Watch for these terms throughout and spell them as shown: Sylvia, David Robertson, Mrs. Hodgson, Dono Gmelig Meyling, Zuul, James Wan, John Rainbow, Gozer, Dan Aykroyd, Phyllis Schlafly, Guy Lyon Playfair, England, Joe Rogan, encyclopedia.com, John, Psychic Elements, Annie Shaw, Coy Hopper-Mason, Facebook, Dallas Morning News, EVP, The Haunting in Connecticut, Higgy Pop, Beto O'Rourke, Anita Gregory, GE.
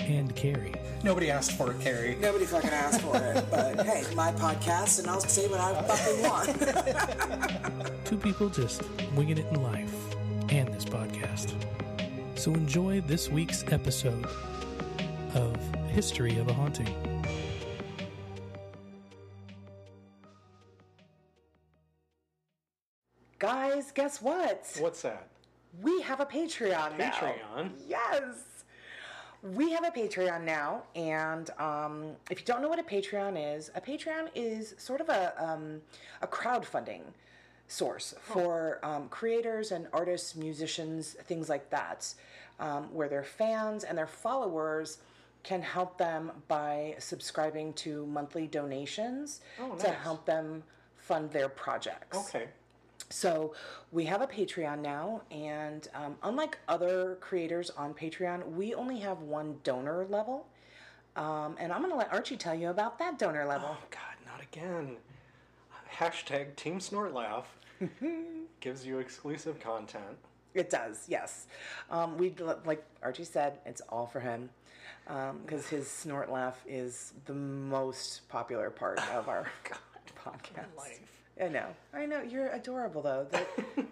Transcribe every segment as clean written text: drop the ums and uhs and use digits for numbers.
And Carrie. Nobody asked for it, Carrie. Nobody fucking asked for it, but hey, my podcast, and I'll say what I fucking want. Two people just winging it in life, and this podcast. So enjoy this week's episode of History of a Haunting. Guys, guess what? What's that? We have a Patreon now. Patreon? Yes! We have a Patreon now, and if you don't know what a Patreon is sort of a crowdfunding source for creators and artists, musicians, things like that, where their fans and their followers can help them by subscribing to monthly donations to help them fund their projects. Okay. So we have a Patreon now, and unlike other creators on Patreon, we only have one donor level, and I'm going to let Archie tell you about that donor level. Oh, God, not again. Hashtag Team Snort Laugh gives you exclusive content. It does, yes. Like Archie said, it's all for him, because his snort laugh is the most popular part of our podcast. Life. I know. You're adorable, though.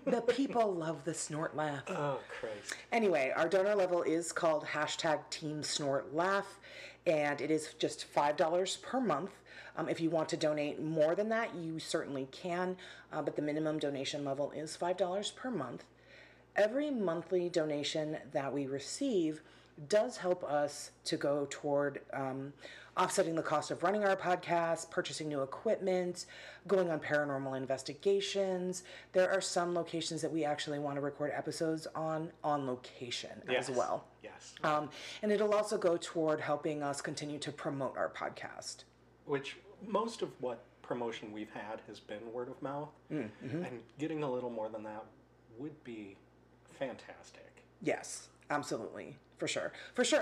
The people love the snort laugh. Oh, Christ. Anyway, our donor level is called hashtag Team Snort Laugh, and it is just $5 per month. If you want to donate more than that, you certainly can, but the minimum donation level is $5 per month. Every monthly donation that we receive does help us to go toward offsetting the cost of running our podcast, purchasing new equipment, going on paranormal investigations. There are some locations that we actually want to record episodes on location as well. Yes. And it'll also go toward helping us continue to promote our podcast. Which most of what promotion we've had has been word of mouth. Mm-hmm. And getting a little more than that would be fantastic. Yes, absolutely. For sure.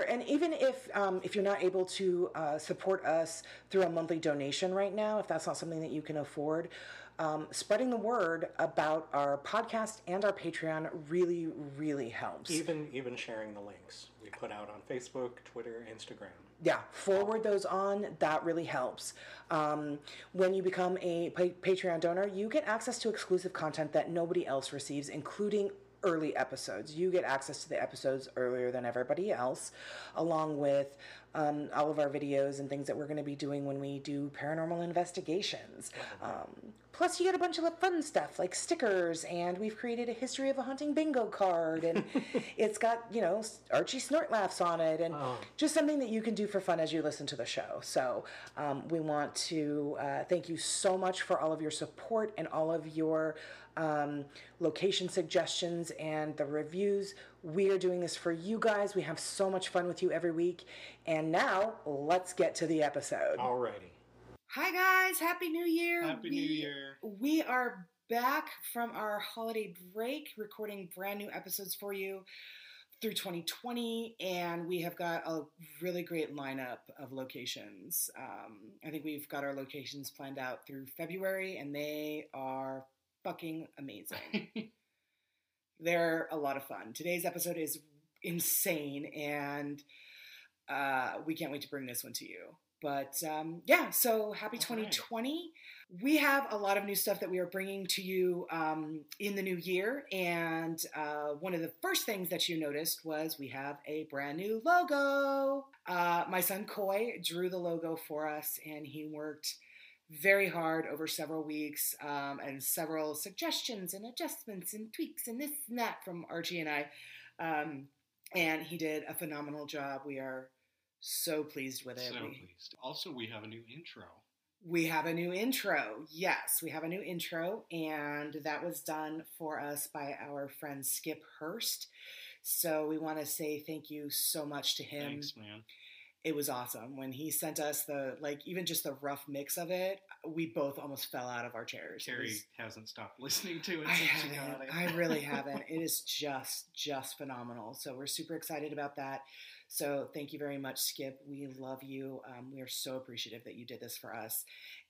And even if you're not able to support us through a monthly donation right now, if that's not something that you can afford, spreading the word about our podcast and our Patreon really, really helps. Even sharing the links we put out on Facebook, Twitter, Instagram. Yeah, forward those on. That really helps. When you become a Patreon donor, you get access to exclusive content that nobody else receives, including early episodes. You get access to the episodes earlier than everybody else, along with all of our videos and things that we're going to be doing when we do paranormal investigations. Plus, you get a bunch of fun stuff like stickers, and we've created a History of a Haunting bingo card, and it's got, Archie snort laughs on it, and just something that you can do for fun as you listen to the show. So we want to thank you so much for all of your support and all of your location suggestions and the reviews. We are doing this for you guys. We have so much fun with you every week. And now let's get to the episode. Alrighty. Hi guys, Happy New Year. Happy New Year. We are back from our holiday break, recording brand new episodes for you through 2020, and we have got a really great lineup of locations. I think we've got our locations planned out through February, and they are fucking amazing. They're a lot of fun. Today's episode is insane, and we can't wait to bring this one to you. But so happy 2020. Right. We have a lot of new stuff that we are bringing to you in the new year, and one of the first things that you noticed was we have a brand new logo. My son Coy drew the logo for us, and he worked very hard over several weeks, and several suggestions and adjustments and tweaks and this and that from Archie and I. And he did a phenomenal job. We are so pleased with it. Also, we have a new intro. Yes, we have a new intro. And that was done for us by our friend Skip Hurst. So we want to say thank you so much to him. Thanks, man. it was awesome. When he sent us the, like, even just the rough mix of it, we both almost fell out of our chairs. Carrie hasn't stopped listening to it. I really haven't. It is just phenomenal. So we're super excited about that. So thank you very much, Skip. We love you. We are so appreciative that you did this for us.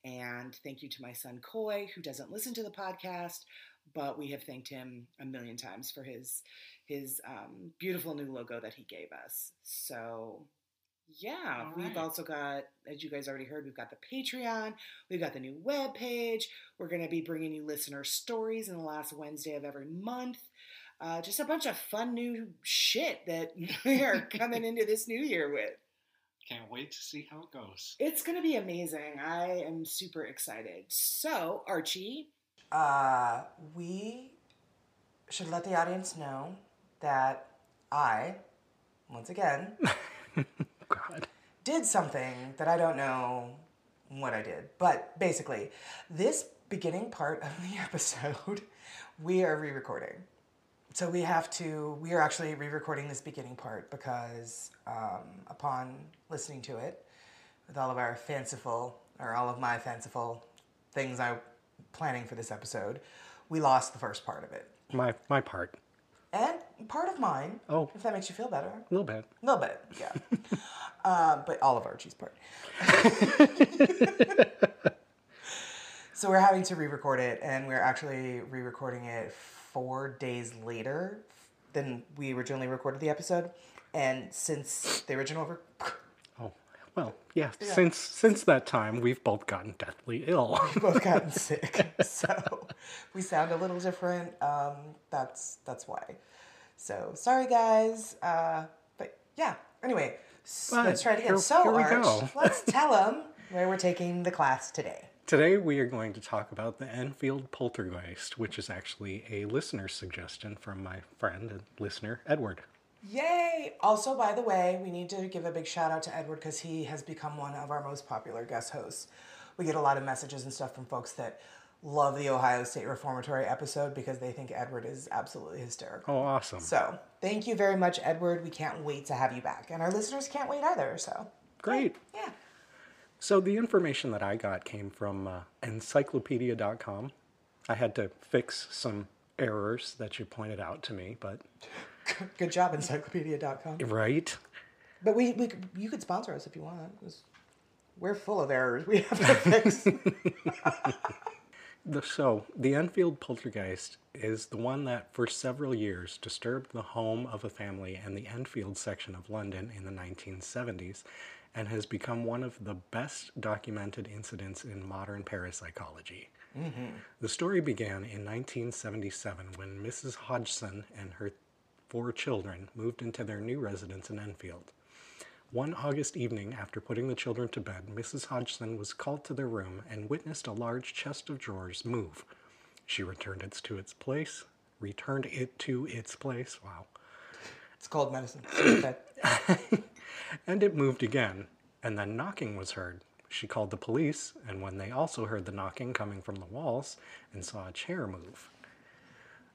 And thank you to my son, Coy, who doesn't listen to the podcast, but we have thanked him a million times for his beautiful new logo that he gave us. So... yeah, right. We've also got, as you guys already heard, we've got the Patreon, we've got the new webpage, we're going to be bringing you listener stories on the last Wednesday of every month, just a bunch of fun new shit that we are coming into this new year with. Can't wait to see how it goes. It's going to be amazing. I am super excited. So, Archie? We should let the audience know that I, once again... God. Did something that I don't know what I did. But basically, this beginning part of the episode, we are re-recording. So we are actually re-recording this beginning part because upon listening to it, with all of my fanciful things I'm planning for this episode, we lost the first part of it. My part. And part of mine, if that makes you feel better. A little bit, yeah. But all of Archie's part. So we're having to re-record it, and we're actually re-recording it 4 days later than we originally recorded the episode. And since the original... Since that time, we've both gotten deathly ill. We've both gotten sick, so we sound a little different. That's why. So sorry, guys. But yeah. Anyway, let's try it again. So Arch, let's tell them where we're taking the class today. Today we are going to talk about the Enfield Poltergeist, which is actually a listener suggestion from my friend and listener Edward. Yay! Also, by the way, we need to give a big shout out to Edward because he has become one of our most popular guest hosts. We get a lot of messages and stuff from folks that love the Ohio State Reformatory episode because they think Edward is absolutely hysterical. Oh, awesome. So, thank you very much, Edward. We can't wait to have you back. And our listeners can't wait either, so. Great. Yeah. So, the information that I got came from encyclopedia.com. I had to fix some errors that you pointed out to me, but... Good job, encyclopedia.com. Right? But you could sponsor us if you want. We're full of errors we have to fix. So, the Enfield Poltergeist is the one that for several years disturbed the home of a family in the Enfield section of London in the 1970s and has become one of the best documented incidents in modern parapsychology. Mm-hmm. The story began in 1977 when Mrs. Hodgson and her 4 children moved into their new residence in Enfield. One August evening, after putting the children to bed, Mrs. Hodgson was called to their room and witnessed a large chest of drawers move. She returned it to its place. Wow. It's called medicine. And it moved again, and then knocking was heard. She called the police, and when they also heard the knocking coming from the walls and saw a chair move.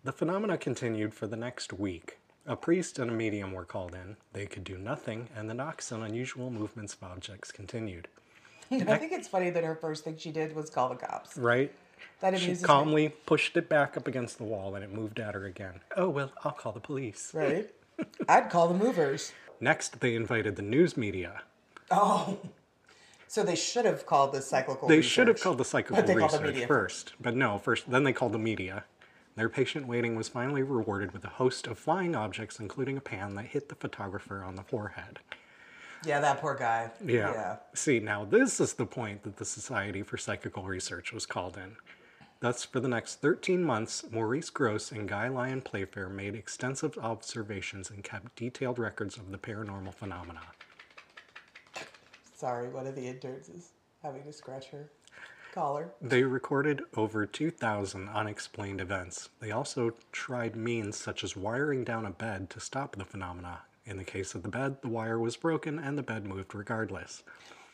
The phenomena continued for the next week. A priest and a medium were called in. They could do nothing, and the knocks and unusual movements of objects continued. I think it's funny that her first thing she did was call the cops. Right? That she calmly pushed it back up against the wall, and it moved at her again. Oh, well, I'll call the police. Right? I'd call the movers. Next, they invited the news media. Oh. So they should have called the psychical research. They should have called the psychical research first. But no, then they called the media. Their patient waiting was finally rewarded with a host of flying objects, including a pan that hit the photographer on the forehead. Yeah, that poor guy. Yeah. See, now this is the point that the Society for Psychical Research was called in. Thus, for the next 13 months, Maurice Gross and Guy Lyon Playfair made extensive observations and kept detailed records of the paranormal phenomena. Sorry, one of the interns is having to scratch her collar. They recorded over 2,000 unexplained events. They also tried means such as wiring down a bed to stop the phenomena. In the case of the bed, the wire was broken and the bed moved regardless.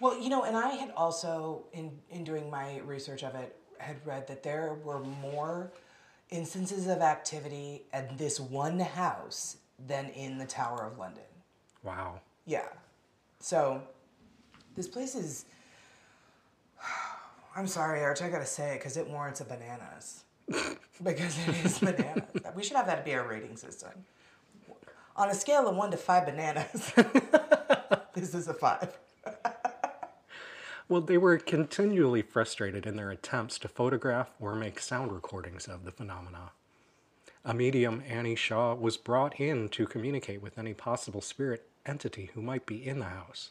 Well, and I had also, in doing my research of it, had read that there were more instances of activity at this one house than in the Tower of London. Wow. Yeah. So This place is... I'm sorry, Arch, I gotta say it, because it warrants a bananas. Because it is bananas. We should have that be our rating system. On a scale of 1 to 5 bananas, this is a 5. Well, they were continually frustrated in their attempts to photograph or make sound recordings of the phenomena. A medium, Annie Shaw, was brought in to communicate with any possible spirit entity who might be in the house.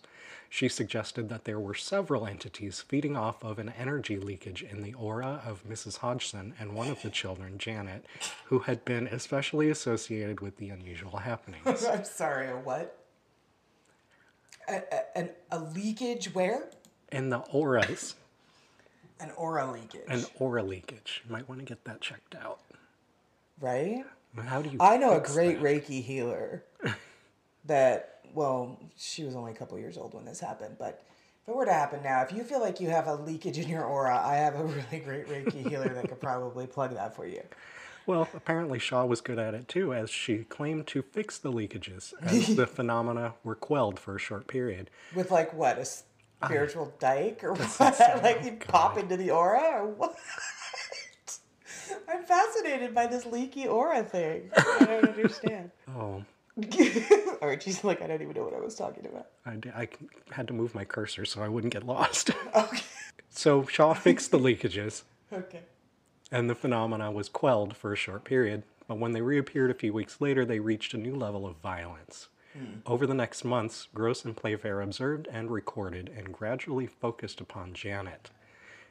She suggested that there were several entities feeding off of an energy leakage in the aura of Mrs. Hodgson and one of the children, Janet, who had been especially associated with the unusual happenings. I'm sorry, what? A leakage where? In the auras. An aura leakage. An aura leakage. You might want to get that checked out. Right? How do you I know a great Reiki healer that, well, she was only a couple years old when this happened, but if it were to happen now, if you feel like you have a leakage in your aura, I have a really great Reiki healer that could probably plug that for you. Well, apparently Shaw was good at it too, as she claimed to fix the leakages as the phenomena were quelled for a short period. With like what, a spiritual dike or what? Like you pop into the aura or what? I'm fascinated by this leaky aura thing. I don't understand. Oh. Archie's like, I don't even know what I was talking about. I had to move my cursor so I wouldn't get lost. Okay. So Shaw fixed the leakages. Okay. And the phenomena was quelled for a short period. But when they reappeared a few weeks later, they reached a new level of violence. Over the next months, Gross and Playfair observed and recorded and gradually focused upon Janet.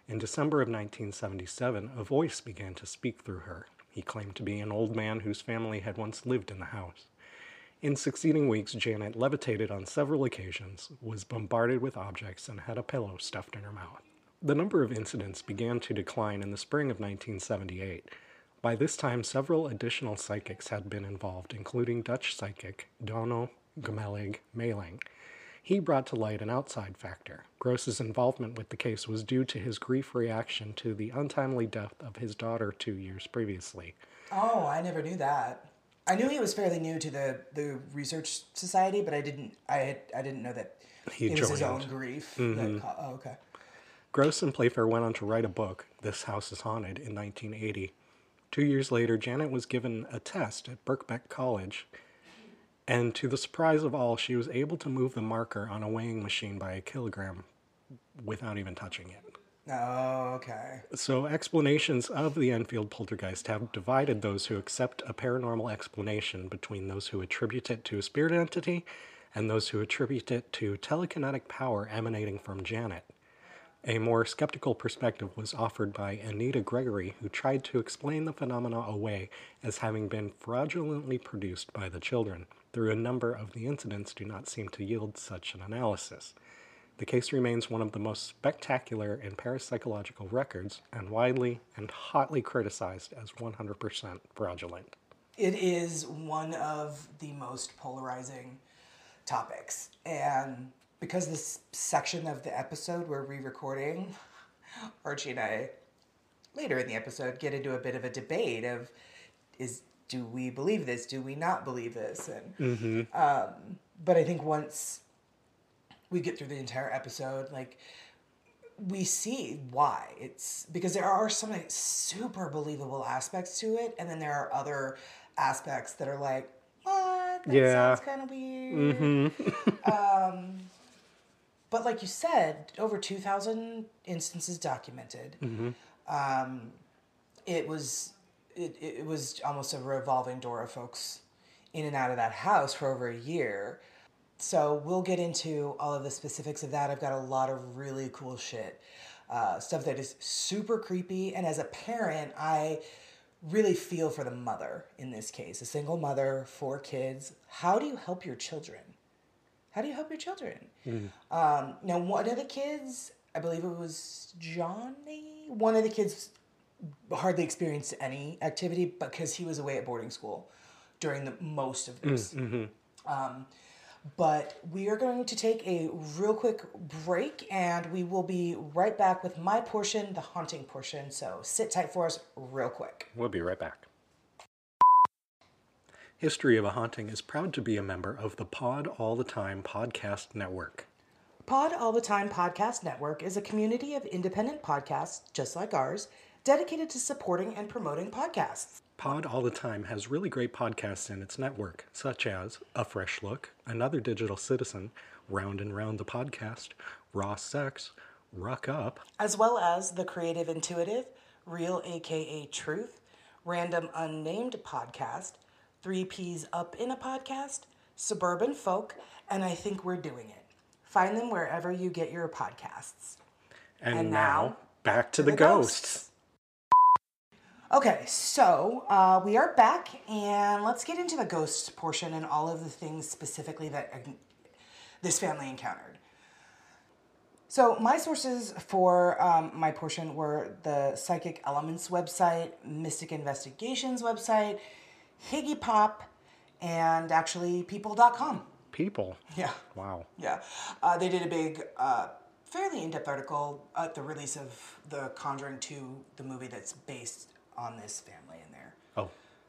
In December of 1977, a voice began to speak through her. He claimed to be an old man whose family had once lived in the house. In succeeding weeks, Janet levitated on several occasions, was bombarded with objects, and had a pillow stuffed in her mouth. The number of incidents began to decline in the spring of 1978. By this time, several additional psychics had been involved, including Dutch psychic Dono Gmelig Meyling. He brought to light an outside factor. Gross's involvement with the case was due to his grief reaction to the untimely death of his daughter 2 years previously. Oh, I never knew that. I knew he was fairly new to the research society, but I didn't know that he joined. It was his own grief. Mm-hmm. Okay. Gross and Playfair went on to write a book, This House is Haunted, in 1980. 2 years later, Janet was given a test at Birkbeck College. And to the surprise of all, she was able to move the marker on a weighing machine by 1 kilogram without even touching it. Oh, okay. So explanations of the Enfield poltergeist have divided those who accept a paranormal explanation between those who attribute it to a spirit entity and those who attribute it to telekinetic power emanating from Janet. A more skeptical perspective was offered by Anita Gregory, who tried to explain the phenomena away as having been fraudulently produced by the children, though a number of the incidents do not seem to yield such an analysis. The case remains one of the most spectacular in parapsychological records and widely and hotly criticized as 100% fraudulent. It is one of the most polarizing topics, and... because this section of the episode we're re-recording, Archie and I, later in the episode, get into a bit of a debate of, do we believe this? Do we not believe this? And but I think once we get through the entire episode, like, we see why. It's because there are some like, super believable aspects to it, and then there are other aspects that are like, what? That sounds kind of weird. Mm-hmm. But like you said, over 2,000 instances documented. Mm-hmm. It was almost a revolving door of folks in and out of that house for over a year. So we'll get into all of the specifics of that. I've got a lot of really cool shit, stuff that is super creepy. And as a parent, I really feel for the mother in this case, a single mother, 4 kids. How do you help your children? How do you help your children? Mm. Now, one of the kids, I believe it was Johnny, one of the kids hardly experienced any activity because he was away at boarding school during the most of this. But we are going to take a real quick break, and we will be right back with my portion, the haunting portion. So sit tight for us real quick. We'll be right back. History of a Haunting is proud to be a member of the Pod All the Time Podcast Network. Pod All the Time Podcast Network is a community of independent podcasts, just like ours, dedicated to supporting and promoting podcasts. Pod All the Time has really great podcasts in its network, such as A Fresh Look, Another Digital Citizen, Round and Round the Podcast, Raw Sex, Ruck Up, as well as The Creative Intuitive, Real AKA Truth, Random Unnamed Podcast, Three P's Up in a Podcast, Suburban Folk, and I Think We're Doing It. Find them wherever you get your podcasts. And now, back to the ghosts. Okay, so we are back, and let's get into the ghost portion and all of the things specifically that this family encountered. So my sources for my portion were the Psychic Elements website, Mystic Investigations website, Higgy Pop, and actually people.com. People? Yeah. Wow. Yeah. They did a big, fairly in-depth article at the release of The Conjuring 2, the movie that's based on this family in their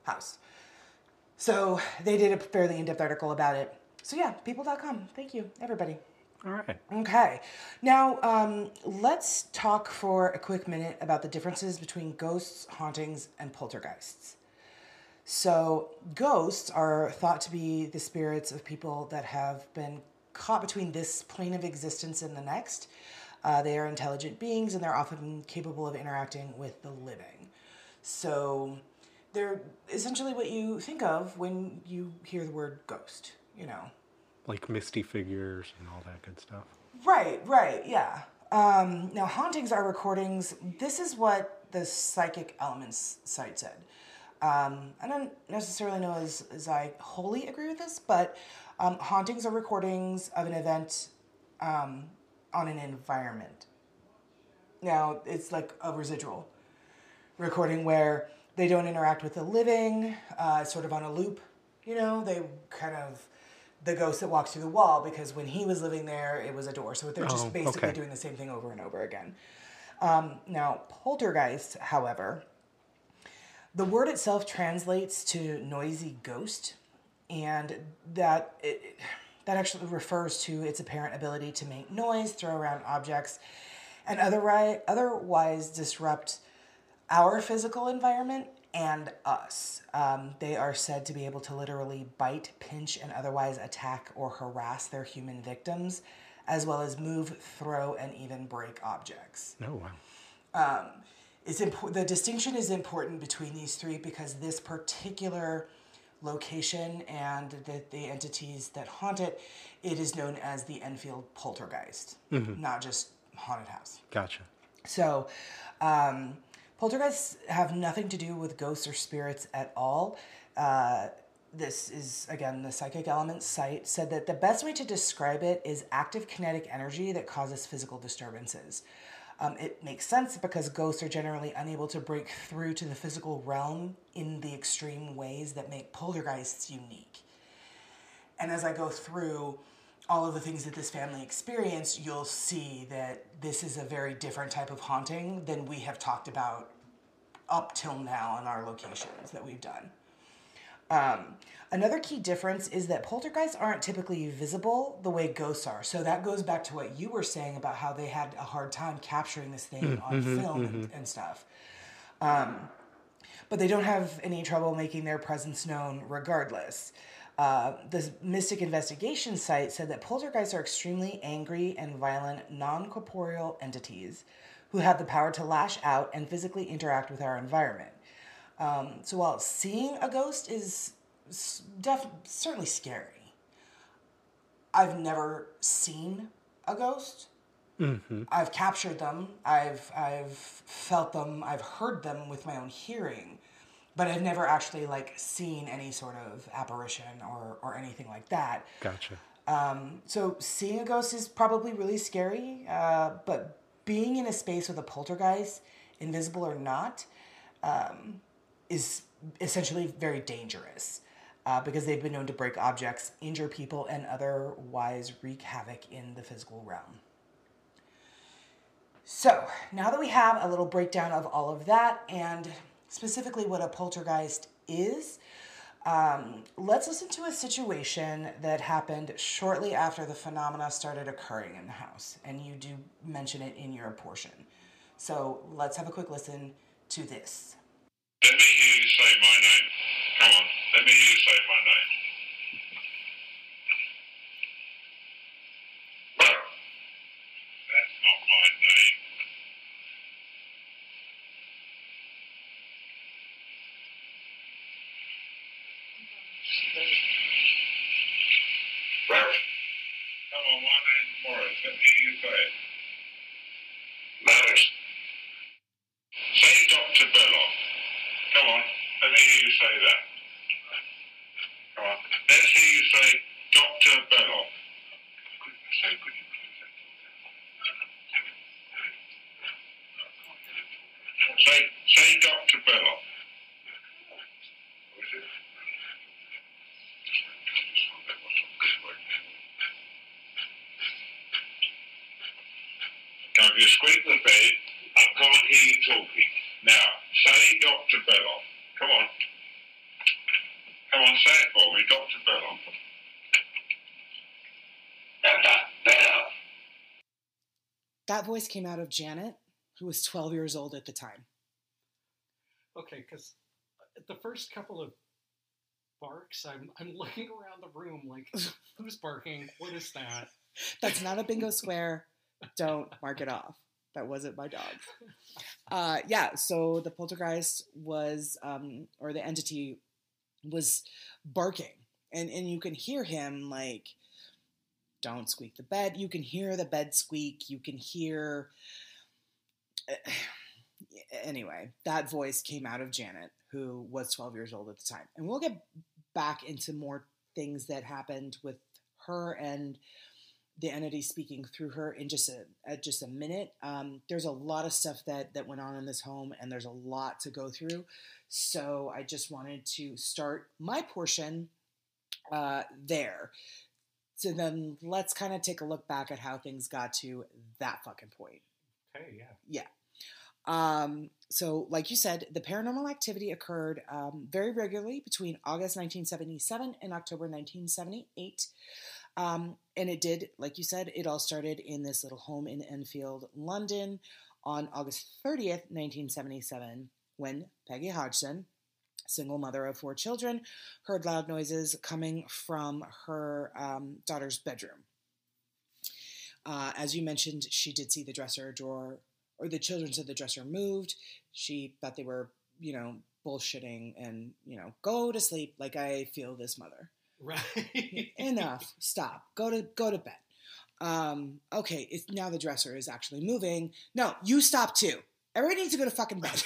house. So they did a fairly in-depth article about it. So yeah, people.com. Thank you, everybody. All right. Okay. Now, let's talk for a quick minute about the differences between ghosts, hauntings, and poltergeists. So ghosts are thought to be the spirits of people that have been caught between this plane of existence and the next. They are intelligent beings, and they're often capable of interacting with the living. So they're essentially what you think of when you hear the word ghost, you know. Like misty figures and all that good stuff. Right, yeah. Now, hauntings are recordings. This is what the Psychic Elements site said. I don't necessarily know as I wholly agree with this, but hauntings are recordings of an event on an environment. Now, it's like a residual recording where they don't interact with the living, sort of on a loop. You know, they kind of... the ghost that walks through the wall, because when he was living there, it was a door. So they're just basically doing the same thing over and over again. Now, poltergeist, however, the word itself translates to noisy ghost, and that actually refers to its apparent ability to make noise, throw around objects, and otherwise disrupt our physical environment and us. They are said to be able to literally bite, pinch, and otherwise attack or harass their human victims, as well as move, throw, and even break objects. Oh, wow. The distinction is important between these three because this particular location and the entities that haunt it, it is known as the Enfield Poltergeist, not just haunted house. Gotcha. So... poltergeists have nothing to do with ghosts or spirits at all. This is, again, the Psychic Elements site said that the best way to describe it is active kinetic energy that causes physical disturbances. It makes sense because ghosts are generally unable to break through to the physical realm in the extreme ways that make poltergeists unique. And as I go through all of the things that this family experienced, you'll see that this is a very different type of haunting than we have talked about up till now in our locations that we've done. Another key difference is that poltergeists aren't typically visible the way ghosts are. So that goes back to what you were saying about how they had a hard time capturing this thing on film and stuff. But they don't have any trouble making their presence known regardless. The Mystic Investigation site said that poltergeists are extremely angry and violent, non-corporeal entities who have the power to lash out and physically interact with our environment. So while seeing a ghost is certainly scary, I've never seen a ghost. I've captured them. I've felt them. I've heard them with my own hearing. But I've never actually, like, seen any sort of apparition or anything like that. Gotcha. So seeing a ghost is probably really scary, but being in a space with a poltergeist, invisible or not, is essentially very dangerous because they've been known to break objects, injure people, and otherwise wreak havoc in the physical realm. So now that we have a little breakdown of all of that and... specifically what a poltergeist is, Let's listen to a situation that happened shortly after the phenomena started occurring in the house, and you do mention it in your portion. So let's have a quick listen to this. Let me hear you say my name. Come on, let me hear you say my name. That's not my name. Come on, my name's Morris. Let me hear you say it. Morris. Say Dr. Belloff. Come on, let me hear you say that. Come on, let's hear you say Dr. Belloff. Say, could you please say Dr. Belloff. Now, if you squeak the bed, I can't hear you talking. Now, say Dr. Belloff. Come on. Come on, say it for me, Dr. Belloff. Dr. Belloff. That voice came out of Janet, who was 12 years old at the time. Okay, because the first couple of barks, I'm looking around the room like, who's barking? What is that? That's not a bingo square. Don't mark it off. That wasn't my dog. Yeah, so the poltergeist was, or the entity was barking. And you can hear him, like, don't squeak the bed. You can hear the bed squeak. You can hear... Anyway, that voice came out of Janet, who was 12 years old at the time. And we'll get back into more things that happened with her and... the entity speaking through her in just a minute. There's a lot of stuff that went on in this home, and there's a lot to go through. So I just wanted to start my portion there. So then let's kind of take a look back at how things got to that fucking point. Okay, yeah. So like you said, the paranormal activity occurred very regularly between August 1977 and October 1978. And it did, like you said, it all started in this little home in Enfield, London, on August 30th, 1977, when Peggy Hodgson, single mother of 4 children, heard loud noises coming from her daughter's bedroom. As you mentioned, she did see the dresser drawer, or the children said the dresser moved. She thought they were, bullshitting and, go to sleep like I feel this mother. Right. Enough. Stop. Go to bed. Okay. It's now the dresser is actually moving. No, you stop too. Everybody needs to go to fucking bed.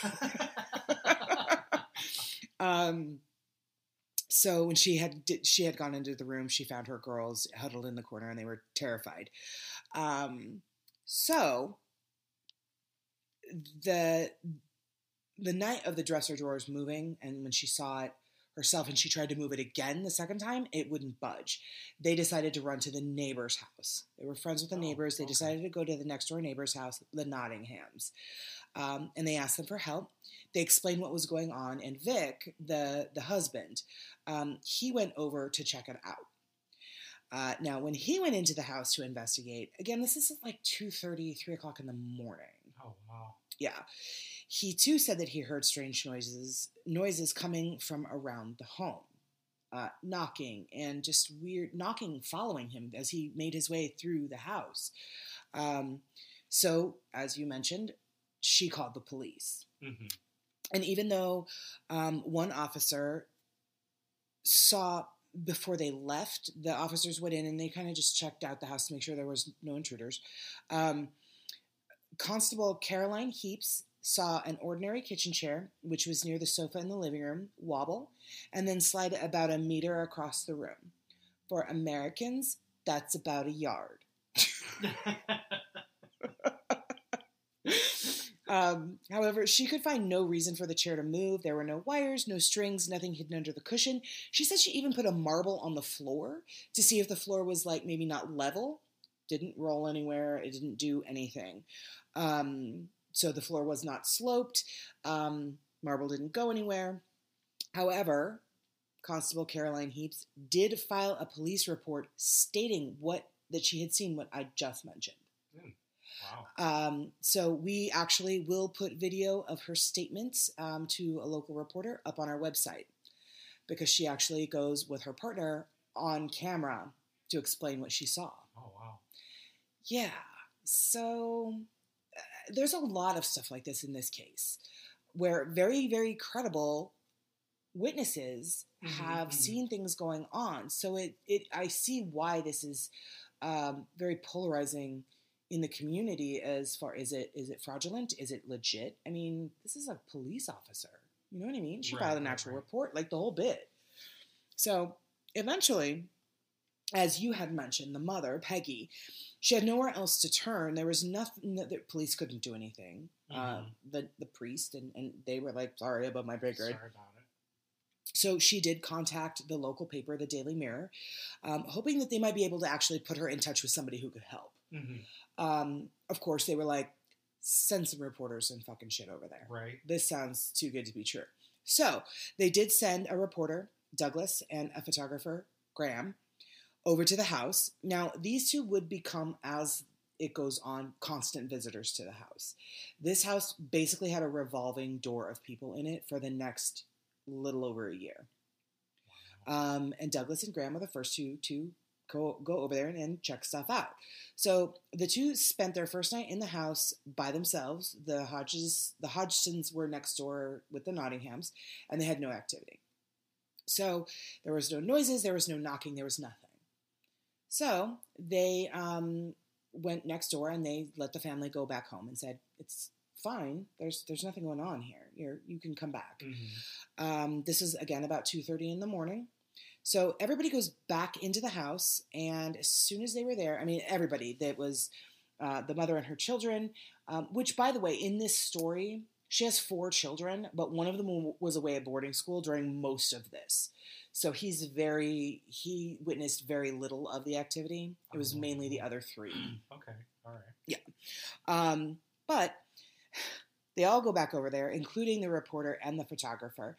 So when she had gone into the room, she found her girls huddled in the corner, and they were terrified. So the night of the dresser drawers moving, and when she saw it herself, and she tried to move it again the second time, it wouldn't budge. They decided to run to the neighbor's house. They were friends with the neighbors. They decided to go to the next door neighbor's house, the Nottinghams. And they asked them for help. They explained what was going on. And Vic, the husband, he went over to check it out. Now, when he went into the house to investigate, again, this is like 2:30, 3 o'clock in the morning. Oh, wow. Yeah. He, too, said that he heard strange noises coming from around the home, knocking and just weird knocking following him as he made his way through the house. So, as you mentioned, she called the police. Mm-hmm. And even though one officer saw... Before they left, the officers went in and they kind of just checked out the house to make sure there was no intruders. Constable Caroline Heaps saw an ordinary kitchen chair, which was near the sofa in the living room, wobble and then slide about a meter across the room. For Americans, that's about a yard. However, she could find no reason for the chair to move. There were no wires, no strings, nothing hidden under the cushion. She said she even put a marble on the floor to see if the floor was like maybe not level. Didn't roll anywhere. It didn't do anything. So the floor was not sloped. Marble didn't go anywhere. However, Constable Caroline Heaps did file a police report stating that she had seen what I just mentioned. Wow. So we actually will put video of her statements to a local reporter up on our website, because she actually goes with her partner on camera to explain what she saw. Oh, wow. Yeah. So there's a lot of stuff like this in this case, where very, very credible witnesses have seen things going on. So I see why this is very polarizing in the community as far as is it fraudulent? Is it legit? I mean, this is a police officer. You know what I mean? She filed an actual report, like the whole bit. So eventually, as you had mentioned, the mother, Peggy, she had nowhere else to turn. There was nothing. The police couldn't do anything. The priest, and they were like, sorry about my bigger. Sorry about it. So she did contact the local paper, the Daily Mirror, hoping that they might be able to actually put her in touch with somebody who could help. Of course, they were like, send some reporters and fucking shit over there. Right. This sounds too good to be true. So they did send a reporter, Douglas, and a photographer, Graham, over to the house. Now, these two would become, as it goes on, constant visitors to the house. This house basically had a revolving door of people in it for the next little over a year. Wow. And Douglas and Graham are the first two to go over there and check stuff out. So the two spent their first night in the house by themselves. The Hodgsons were next door with the Nottinghams, and they had no activity. So there was no noises, there was no knocking, there was nothing. So they went next door and they let the family go back home and said, it's fine. There's nothing going on here. You can come back. This is, again, about 2:30 in the morning. So everybody goes back into the house, and as soon as they were there, I mean, everybody, that was the mother and her children, which, by the way, in this story, she has 4 children, but one of them was away at boarding school during most of this. So he witnessed very little of the activity. It was mainly the other 3. Okay. All right. Yeah. But they all go back over there, including the reporter and the photographer,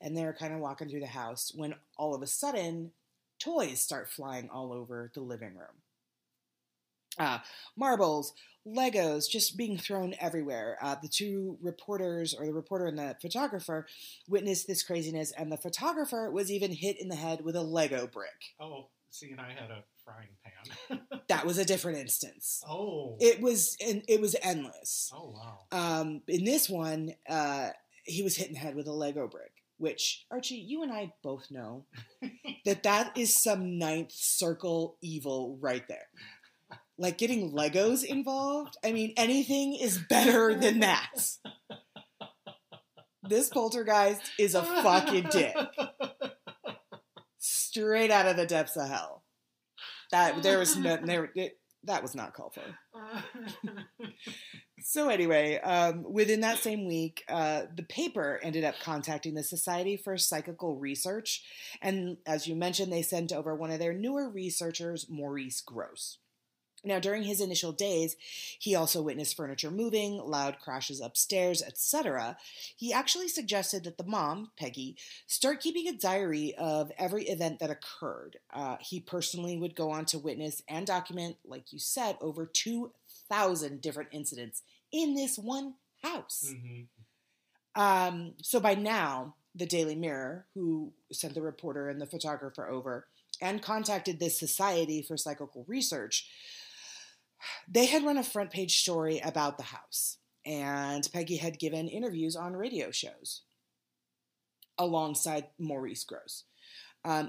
and they're kind of walking through the house when all of a sudden toys start flying all over the living room. Marbles, Legos, just being thrown everywhere. The reporter and the photographer witnessed this craziness, and the photographer was even hit in the head with a Lego brick. Oh, see, and I had a frying pan. That was a different instance. Oh. It was endless. Oh, wow. In this one, he was hit in the head with a Lego brick, which, Archie, you and I both know that is some 9th circle evil right there. Like, getting Legos involved? I mean, anything is better than that. This poltergeist is a fucking dick. Straight out of the depths of hell. That was not called for. So anyway, within that same week, the paper ended up contacting the Society for Psychical Research. And as you mentioned, they sent over one of their newer researchers, Maurice Gross. Now, during his initial days, he also witnessed furniture moving, loud crashes upstairs, etc. He actually suggested that the mom, Peggy, start keeping a diary of every event that occurred. He personally would go on to witness and document, like you said, over 2,000 different incidents in this one house. Mm-hmm. So by now, the Daily Mirror, who sent the reporter and the photographer over and contacted this Society for Psychical Research, they had run a front page story about the house, and Peggy had given interviews on radio shows alongside Maurice Gross.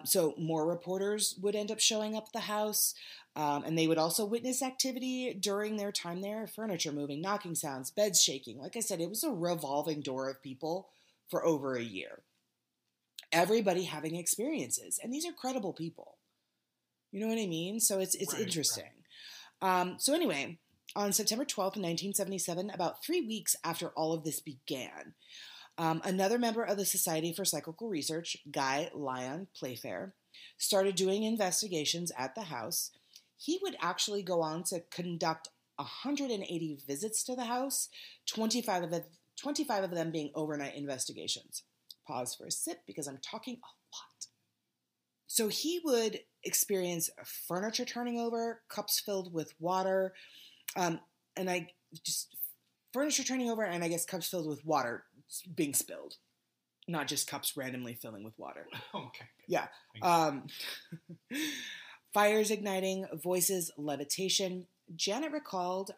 So more reporters would end up showing up at the house, and they would also witness activity during their time there, furniture moving, knocking sounds, beds shaking. Like I said, it was a revolving door of people for over a year. Everybody having experiences, and these are credible people. You know what I mean? So it's interesting. Right. So anyway, on September 12th, 1977, about 3 weeks after all of this began, another member of the Society for Psychical Research, Guy Lyon Playfair, started doing investigations at the house. He would actually go on to conduct 180 visits to the house, 25 of them being overnight investigations. Pause for a sip because I'm talking a lot. So he would experience furniture turning over, cups filled with water, cups filled with water being spilled, not just cups randomly filling with water. Okay. Yeah. Fires igniting, voices, levitation. Janet recalled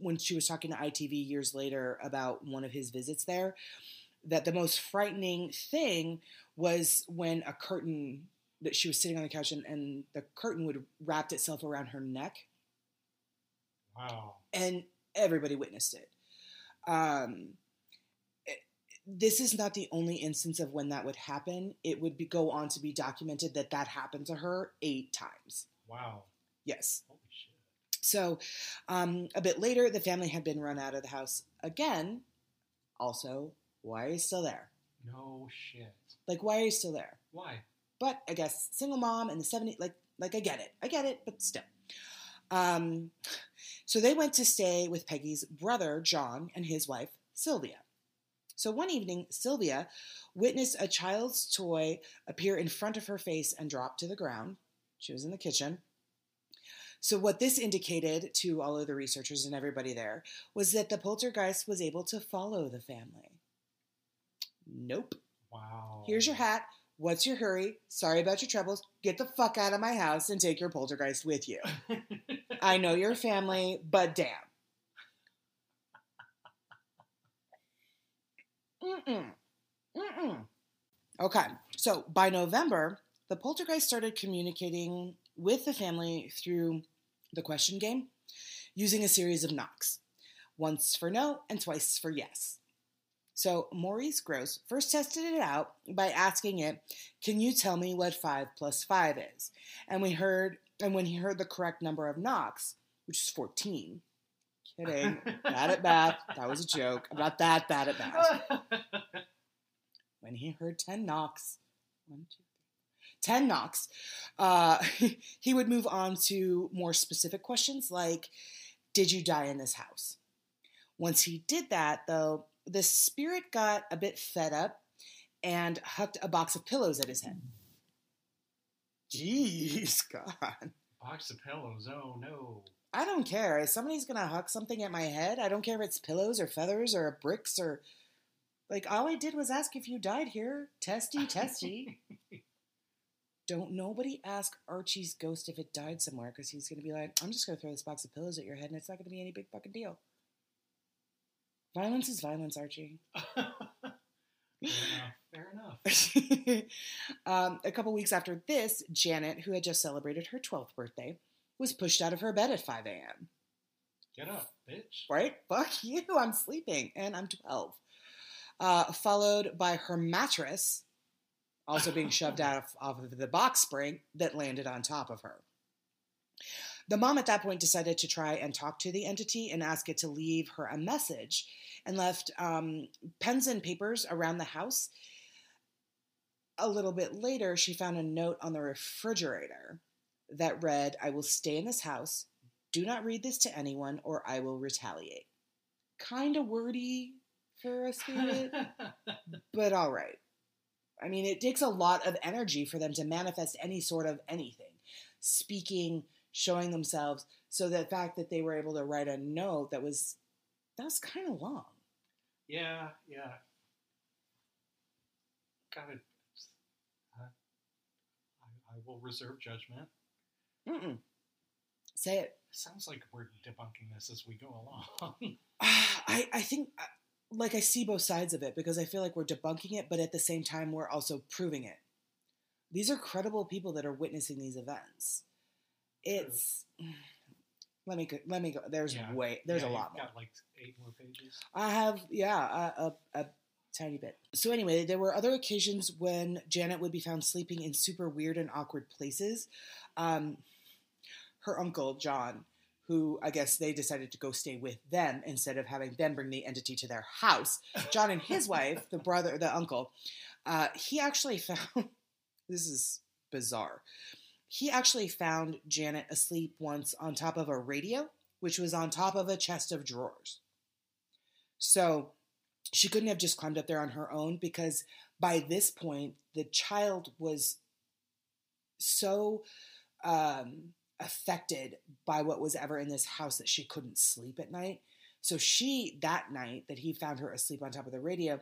when she was talking to ITV years later about one of his visits there, that the most frightening thing was when a curtain, that she was sitting on the couch and the curtain would wrap itself around her neck. Wow. And everybody witnessed it. This is not the only instance of when that would happen. It would go on to be documented that happened to her 8 times. Wow. Yes. Holy shit. So a bit later, the family had been run out of the house again. Also, why are you still there? No shit. Like, why are you still there? Why? But I guess single mom in the 70s, like I get it, but still. So they went to stay with Peggy's brother, John, and his wife, Sylvia. So one evening, Sylvia witnessed a child's toy appear in front of her face and drop to the ground. She was in the kitchen. So what this indicated to all of the researchers and everybody there was that the poltergeist was able to follow the family. Nope. Wow. Here's your hat. What's your hurry? Sorry about your troubles. Get the fuck out of my house and take your poltergeist with you. I know you're family, but damn. Okay. So by November, the poltergeist started communicating with the family through the question game using a series of knocks. Once for no and twice for yes. So Maurice Gross first tested it out by asking it, "Can you tell me what 5 plus 5 is?" And when he heard the correct number of knocks, which is 14. Kidding. Bad at math. That was a joke. I'm not that bad at math. When he heard 10 knocks, 1, 2, 3, 10 knocks, he would move on to more specific questions like, "Did you die in this house?" Once he did that, though, the spirit got a bit fed up and hucked a box of pillows at his head. Jeez, God. Box of pillows, oh no. I don't care. If somebody's going to huck something at my head, I don't care if it's pillows or feathers or bricks or... Like, all I did was ask if you died here. Testy. Don't nobody ask Archie's ghost if it died somewhere, because he's going to be like, I'm just going to throw this box of pillows at your head and it's not going to be any big fucking deal. Violence is violence, Archie. Fair enough. A couple weeks after this, Janet, who had just celebrated her 12th birthday, was pushed out of her bed at 5 a.m. Get up, bitch. Right? Fuck you. I'm sleeping, and I'm 12. Followed by her mattress, also being shoved out off of the box spring that landed on top of her. The mom at that point decided to try and talk to the entity and ask it to leave her a message, and left pens and papers around the house. A little bit later, she found a note on the refrigerator that read, "I will stay in this house. Do not read this to anyone or I will retaliate." Kind of wordy for a spirit, but all right. I mean, it takes a lot of energy for them to manifest any sort of anything. Speaking, showing themselves, so the fact that they were able to write a note that was kind of long. Yeah. Got it. I will reserve judgment. Say it. Sounds like we're debunking this as we go along. I think, like, I see both sides of it, because I feel like we're debunking it, but at the same time, we're also proving it. These are credible people that are witnessing these events. It's let me go. There's a lot more. Got like 8 more pages. I have a tiny bit. So anyway, there were other occasions when Janet would be found sleeping in super weird and awkward places. Her uncle John, who I guess they decided to go stay with them instead of having them bring the entity to their house. John and his wife, the uncle, he actually found this is bizarre. He actually found Janet asleep once on top of a radio, which was on top of a chest of drawers. So she couldn't have just climbed up there on her own, because by this point, the child was so affected by what was ever in this house that she couldn't sleep at night. So she, that night that he found her asleep on top of the radio,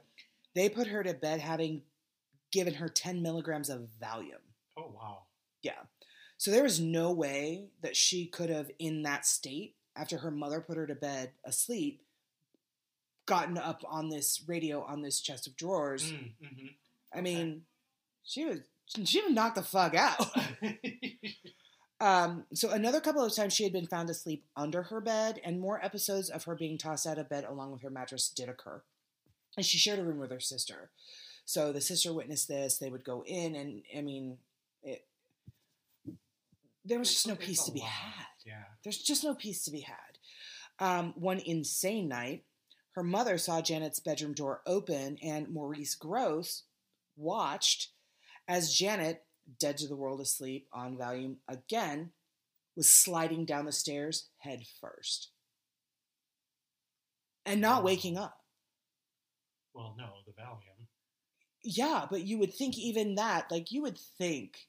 they put her to bed having given her 10 milligrams of Valium. Oh, wow. Yeah. So there was no way that she could have, in that state, after her mother put her to bed asleep, gotten up on this radio on this chest of drawers. Mm-hmm. I mean, she was knocked the fuck out. So another couple of times she had been found asleep under her bed, and more episodes of her being tossed out of bed along with her mattress did occur. And she shared a room with her sister. So the sister witnessed this. They would go in, and I mean, there was just no peace to be had. Yeah. There's just no peace to be had. One insane night, her mother saw Janet's bedroom door open, and Maurice Gross watched as Janet, dead to the world asleep on Valium again, was sliding down the stairs head first. And not waking up. Well, no, the Valium. Yeah, but you would think even that, like, you would think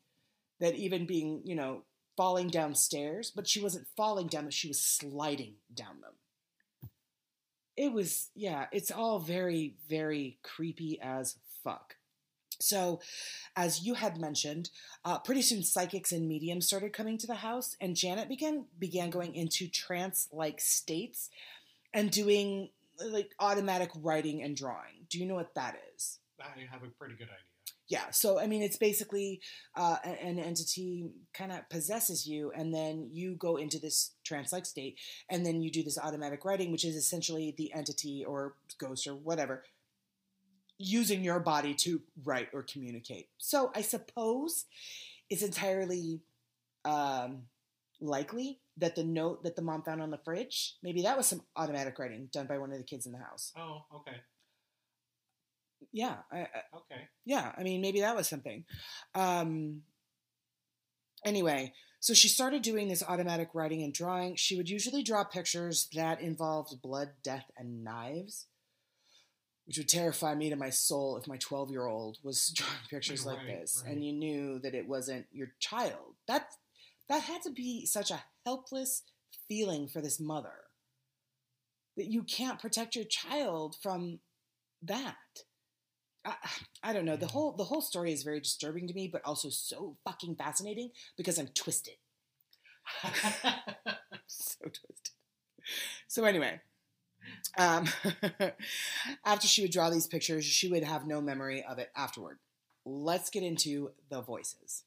that even being, you know, falling downstairs, but she wasn't falling down them, she was sliding down them. It was, yeah, it's all very, very creepy as fuck. So, as you had mentioned, pretty soon psychics and mediums started coming to the house, and Janet began going into trance-like states and doing, like, automatic writing and drawing. Do you know what that is? I have a pretty good idea. Yeah, so, I mean, it's basically an entity kind of possesses you, and then you go into this trance-like state, and then you do this automatic writing, which is essentially the entity or ghost or whatever, using your body to write or communicate. So I suppose it's entirely likely that the note that the mom found on the fridge, maybe that was some automatic writing done by one of the kids in the house. Oh, okay. Yeah. Okay. Yeah. I mean, maybe that was something. Anyway, so she started doing this automatic writing and drawing. She would usually draw pictures that involved blood, death, and knives, which would terrify me to my soul if my 12-year-old was drawing pictures like this. Right. And you knew that it wasn't your child. That had to be such a helpless feeling for this mother, that you can't protect your child from that. I don't know. The whole story is very disturbing to me, but also so fucking fascinating because I'm twisted. So twisted. So anyway, after she would draw these pictures, she would have no memory of it afterward. Let's get into the voices.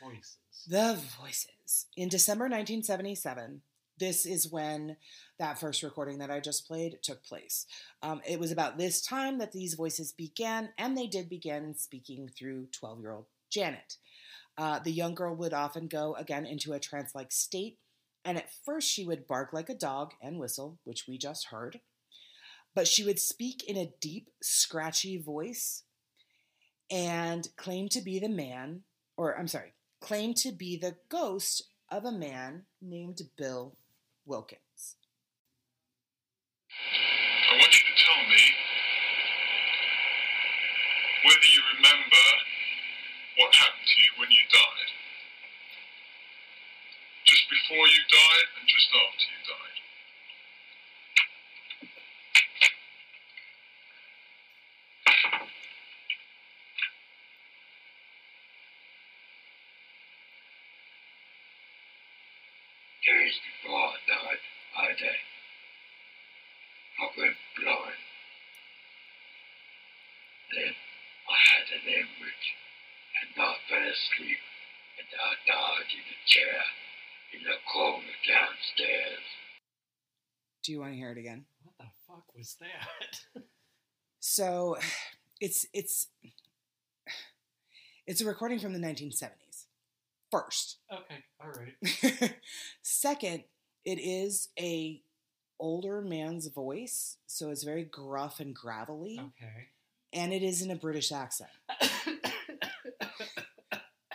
The voices. The voices. In December 1977, this is when that first recording that I just played took place. It was about this time that these voices began, and they did begin speaking through 12-year-old Janet. The young girl would often go, again, into a trance-like state, and at first she would bark like a dog and whistle, which we just heard, but she would speak in a deep, scratchy voice and claim to be the ghost of a man named Bill Wilkins. I want you to tell me whether you remember what happened to you when you died. Just before you died and just after you died. Days before I died, I went blind. Then I had an hemorrhage, and I fell asleep, and I died in a chair in the corner downstairs. Do you want to hear it again? What the fuck was that? So, it's a recording from the 1970s. First. Okay, all right. Second, it is a older man's voice, so it's very gruff and gravelly. Okay. And it is in a British accent.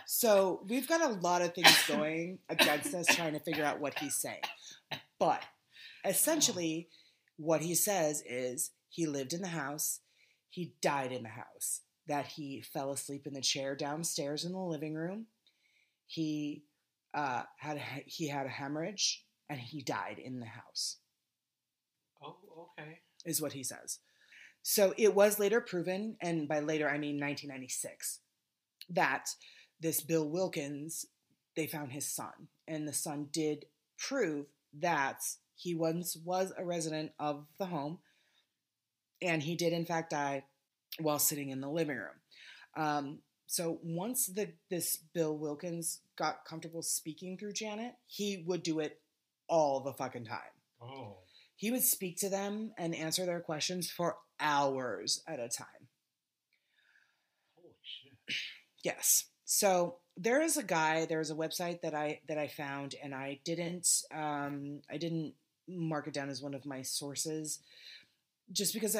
So we've got a lot of things going against us trying to figure out what he's saying. But essentially, what he says is, He lived in the house. He died in the house. That he fell asleep in the chair downstairs in the living room. He had a hemorrhage, and he died in the house. Oh, okay. Is what he says. So it was later proven, and by later I mean 1996, that this Bill Wilkins, they found his son. And the son did prove that he once was a resident of the home, and he did in fact die while sitting in the living room. So once this Bill Wilkins got comfortable speaking through Janet, he would do it all the fucking time. Oh. He would speak to them and answer their questions for hours at a time. Holy shit. Yes. So there's a website that I found, and I didn't mark it down as one of my sources just because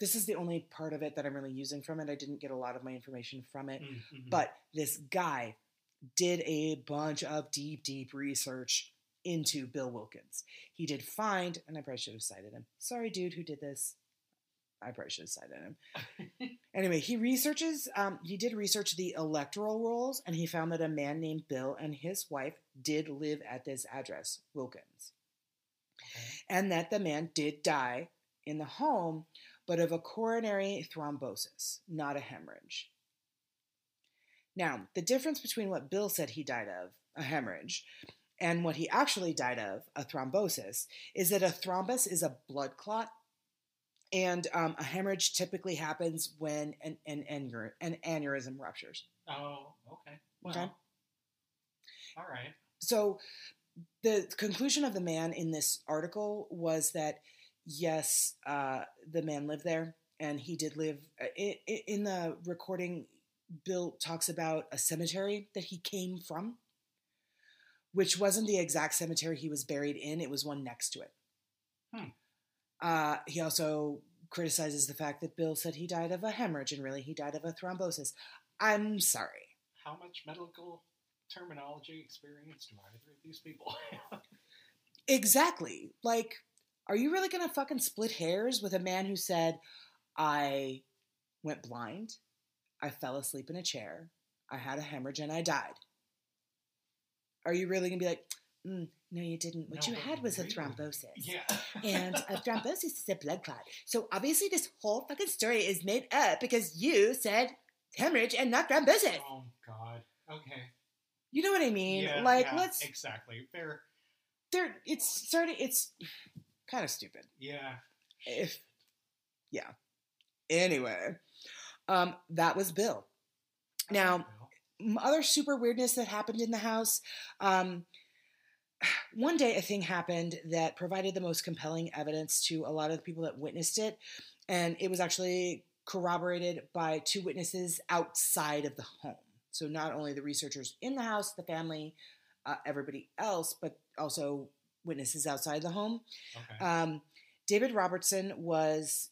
this is the only part of it that I'm really using from it. I didn't get a lot of my information from it. Mm-hmm. But this guy did a bunch of deep, deep research into Bill Wilkins. He did find, and I probably should have cited him. Sorry, dude, who did this? I probably should have cited him. Anyway, he did research the electoral rolls, and he found that a man named Bill and his wife did live at this address, Wilkins. Okay. And that the man did die in the home, but of a coronary thrombosis, not a hemorrhage. Now, the difference between what Bill said he died of, a hemorrhage, and what he actually died of, a thrombosis, is that a thrombus is a blood clot, and a hemorrhage typically happens when an aneurysm ruptures. Oh, okay. Well, okay. All right. So the conclusion of the man in this article was that, yes, the man lived there, and he did live. In the recording, Bill talks about a cemetery that he came from, which wasn't the exact cemetery he was buried in. It was one next to it. Hmm. He also criticizes the fact that Bill said he died of a hemorrhage, and really he died of a thrombosis. I'm sorry. How much medical terminology experience do either of these people have? Exactly. Like, are you really going to fucking split hairs with a man who said, I went blind, I fell asleep in a chair, I had a hemorrhage, and I died? Are you really going to be like, no, you didn't. What you had was a thrombosis. Yeah. And a thrombosis is a blood clot. So obviously this whole fucking story is made up because you said hemorrhage and not thrombosis. Oh, God. Okay. You know what I mean? Yeah, let's... Exactly. It's kind of stupid. Yeah. Anyway, that was Bill. Now, other super weirdness that happened in the house. One day a thing happened that provided the most compelling evidence to a lot of the people that witnessed it. And it was actually corroborated by two witnesses outside of the home. So not only the researchers in the house, the family, everybody else, but also witnesses outside the home. Okay. David Robertson was,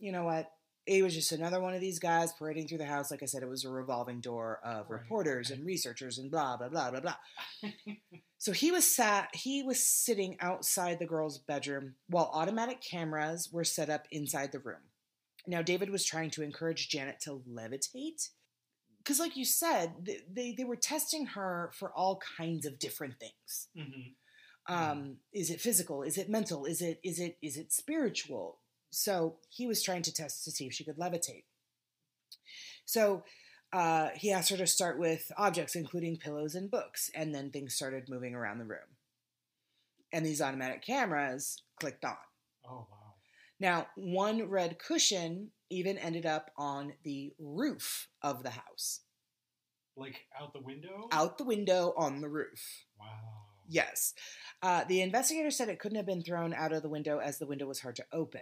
you know what? He was just another one of these guys parading through the house. Like I said, it was a revolving door of reporters and researchers and blah, blah, blah, blah, blah. So he was sitting outside the girl's bedroom while automatic cameras were set up inside the room. Now, David was trying to encourage Janet to levitate. Because like you said, they were testing her for all kinds of different things. Mm-hmm. Is it physical? Is it mental? Is it spiritual? So he was trying to test to see if she could levitate. So he asked her to start with objects, including pillows and books, and then things started moving around the room. And these automatic cameras clicked on. Oh, wow. Now, one red cushion even ended up on the roof of the house. Like out the window? Out the window on the roof. Wow. Yes. The investigator said it couldn't have been thrown out of the window as the window was hard to open.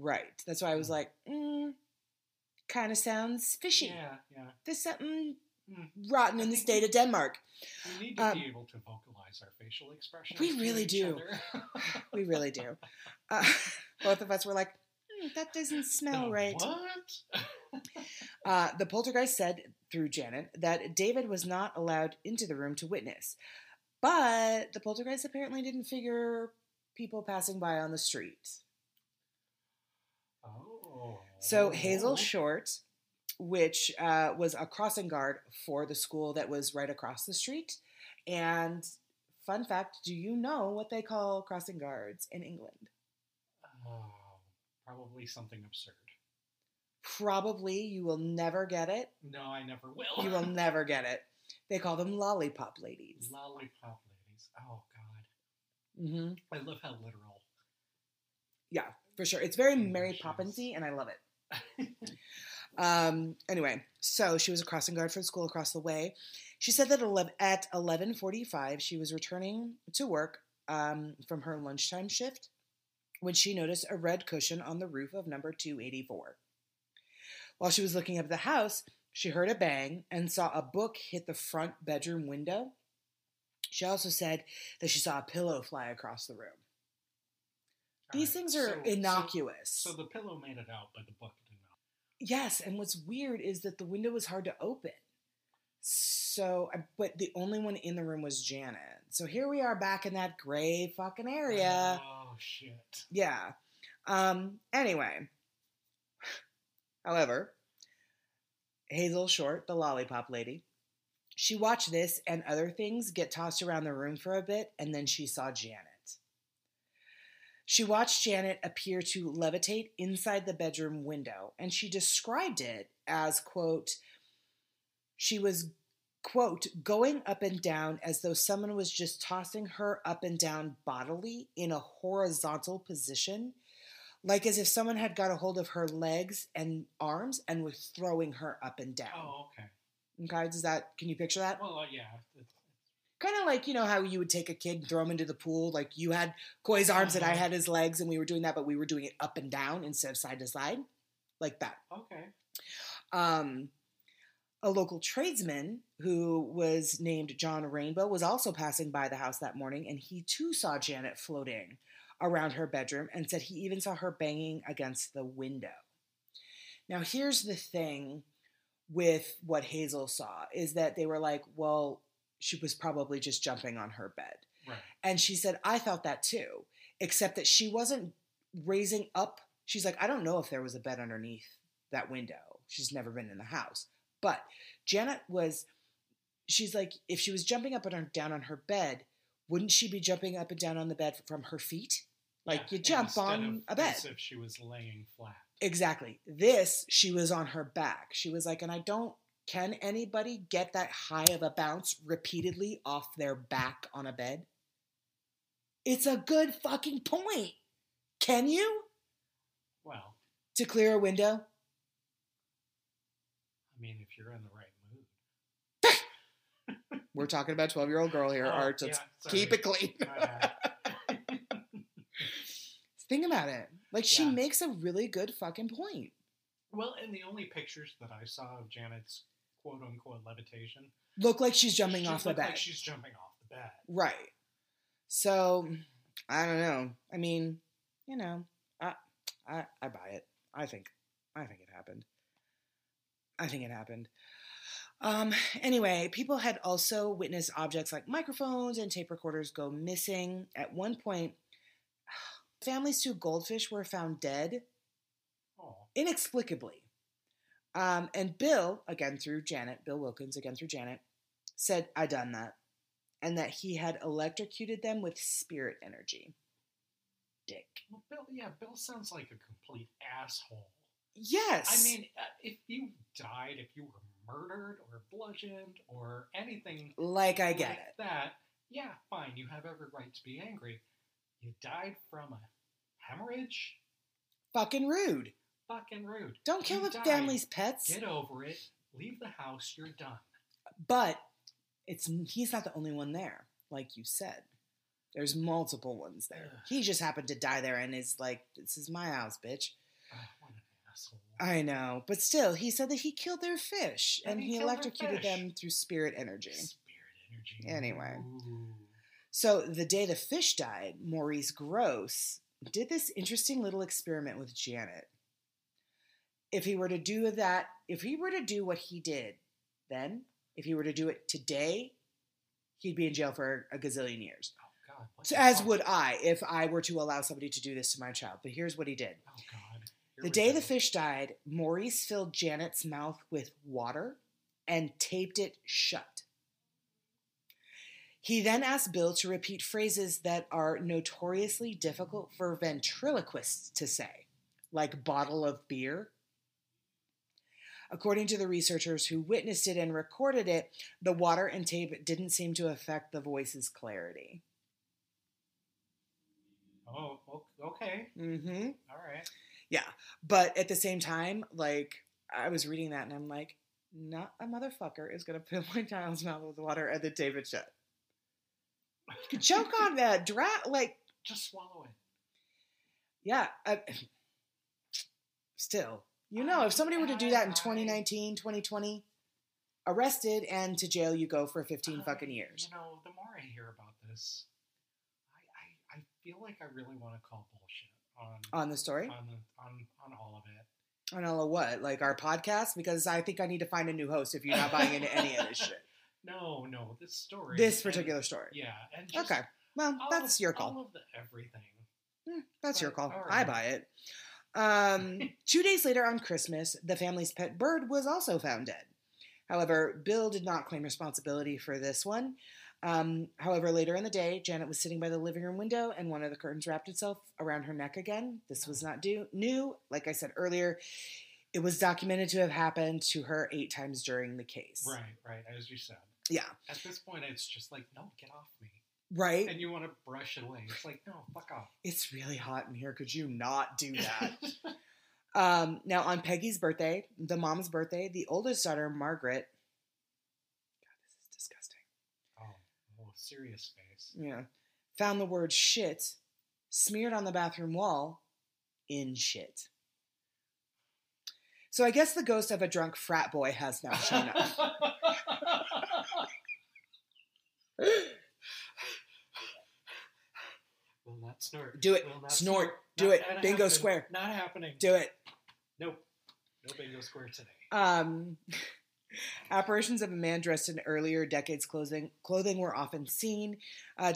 Right. That's why I was like, kind of sounds fishy. Yeah, yeah. There's something rotten in the state of Denmark. We need to be able to vocalize our facial expressions. We really do. We really do. Both of us were like, that doesn't smell right. What? The poltergeist said, through Janet, that David was not allowed into the room to witness. But the poltergeist apparently didn't figure people passing by on the street. Oh. So Hazel Short, which was a crossing guard for the school that was right across the street. And fun fact, do you know what they call crossing guards in England? Oh, probably something absurd. Probably. You will never get it. No, I never will. You will never get it. They call them lollipop ladies. Lollipop ladies. Oh, God. Mm-hmm. I love how literal. Yeah, for sure. It's very Mary Poppinsy, and I love it. Anyway, so she was a crossing guard for the school across the way. She said that at 11:45, she was returning to work from her lunchtime shift when she noticed a red cushion on the roof of number 284. While she was looking up at the house, she heard a bang and saw a book hit the front bedroom window. She also said that she saw a pillow fly across the room. These things are innocuous. So the pillow made it out, but the book did not. Yes, and what's weird is that the window was hard to open. So, but the only one in the room was Janet. So here we are back in that gray fucking area. Oh, shit. Yeah. Anyway. However, Hazel Short, the lollipop lady, she watched this and other things get tossed around the room for a bit, and then she saw Janet. She watched Janet appear to levitate inside the bedroom window, and she described it as, quote, she was, quote, going up and down as though someone was just tossing her up and down bodily in a horizontal position, like as if someone had got a hold of her legs and arms and was throwing her up and down. Oh, okay. Okay, can you picture that? Well, yeah. Kind of like, you know, how you would take a kid and throw him into the pool. Like you had Coy's arms and I had his legs and we were doing that, but we were doing it up and down instead of side to side. Like that. Okay. A local tradesman who was named John Rainbow was also passing by the house that morning, and he too saw Janet floating around her bedroom and said he even saw her banging against the window. Now, here's the thing with what Hazel saw is that they were like, well, she was probably just jumping on her bed. Right. And she said, I thought that too, except that she wasn't raising up. She's like, I don't know if there was a bed underneath that window. She's never been in the house. But Janet was, she's like, if she was jumping up and down on her bed, wouldn't she be jumping up and down on the bed from her feet? Like you jump on a bed. As if she was laying flat. Exactly. This, she was on her back. She was like, and I don't, can anybody get that high of a bounce repeatedly off their back on a bed? It's a good fucking point. Can you? Well. To clear a window? I mean, if you're in the right mood. We're talking about 12-year-old girl here, Art. Yeah, keep it clean. Think about it. Like, she makes a really good fucking point. Well, and the only pictures that I saw of Janet's quote-unquote levitation look like she's jumping off the bed. Like she's jumping off the bed. Right. So, I don't know. I mean, you know, I buy it. I think it happened. Anyway, people had also witnessed objects like microphones and tape recorders go missing. At one point, family's two goldfish were found dead inexplicably. And Bill, Bill Wilkins, said, I done that. And that he had electrocuted them with spirit energy. Dick. Well, Bill sounds like a complete asshole. Yes. I mean, if you died, if you were murdered or bludgeoned or anything yeah, fine. You have every right to be angry. You died from a hemorrhage? Fucking rude. Don't kill the family's pets. Get over it. Leave the house. You're done. But he's not the only one there, like you said. There's multiple ones there. Ugh. He just happened to die there and is like, this is my house, bitch. I know, but still, he said that he killed their fish, and he electrocuted them through spirit energy. Anyway. Ooh. So, the day the fish died, Maurice Gross did this interesting little experiment with Janet. If he were to do what he did then, if he were to do it today, he'd be in jail for a gazillion years. Oh, God. As would I if I were to allow somebody to do this to my child. But here's what he did. Oh, God. The day the fish died, Maurice filled Janet's mouth with water and taped it shut. He then asked Bill to repeat phrases that are notoriously difficult for ventriloquists to say, like bottle of beer. According to the researchers who witnessed it and recorded it, the water and tape didn't seem to affect the voice's clarity. Oh, okay. Mm-hmm. All right. Yeah. But at the same time, like, I was reading that and I'm like, not a motherfucker is going to fill my child's mouth with water and then tape it shut. You could choke on that drat, like... Just swallow it. Yeah. Still. You know, if somebody were to do that in 2019, 2020, arrested and to jail you go for 15 fucking years. You know, the more I hear about this, I feel like I really want to call bullshit. On the story? On all of it. On all of what? Like our podcast? Because I think I need to find a new host if you're not buying into any of this shit. No, this story. This particular story. Yeah. And just okay. Well, that's your call. All of the everything. Yeah, that's your call. Right. I buy it. 2 days later on Christmas, the family's pet bird was also found dead. However, Bill did not claim responsibility for this one. However, later in the day, Janet was sitting by the living room window and one of the curtains wrapped itself around her neck again. This was not new. Like I said earlier, it was documented to have happened to her 8 times during the case. Right, as you said. Yeah. At this point, it's just like, no, get off me. Right. And you want to brush it away. It's like, no, fuck off. It's really hot in here. Could you not do that? Now, on Peggy's birthday, the mom's birthday, the oldest daughter, Margaret. God, this is disgusting. Oh, serious face. Yeah. Found the word shit smeared on the bathroom wall in shit. So I guess the ghost of a drunk frat boy has now shown up. Will not snort. Do it. Snort. Do it. Bingo square. Not happening. Do it. Nope. No bingo square today. Apparitions of a man dressed in earlier decades' clothing were often seen.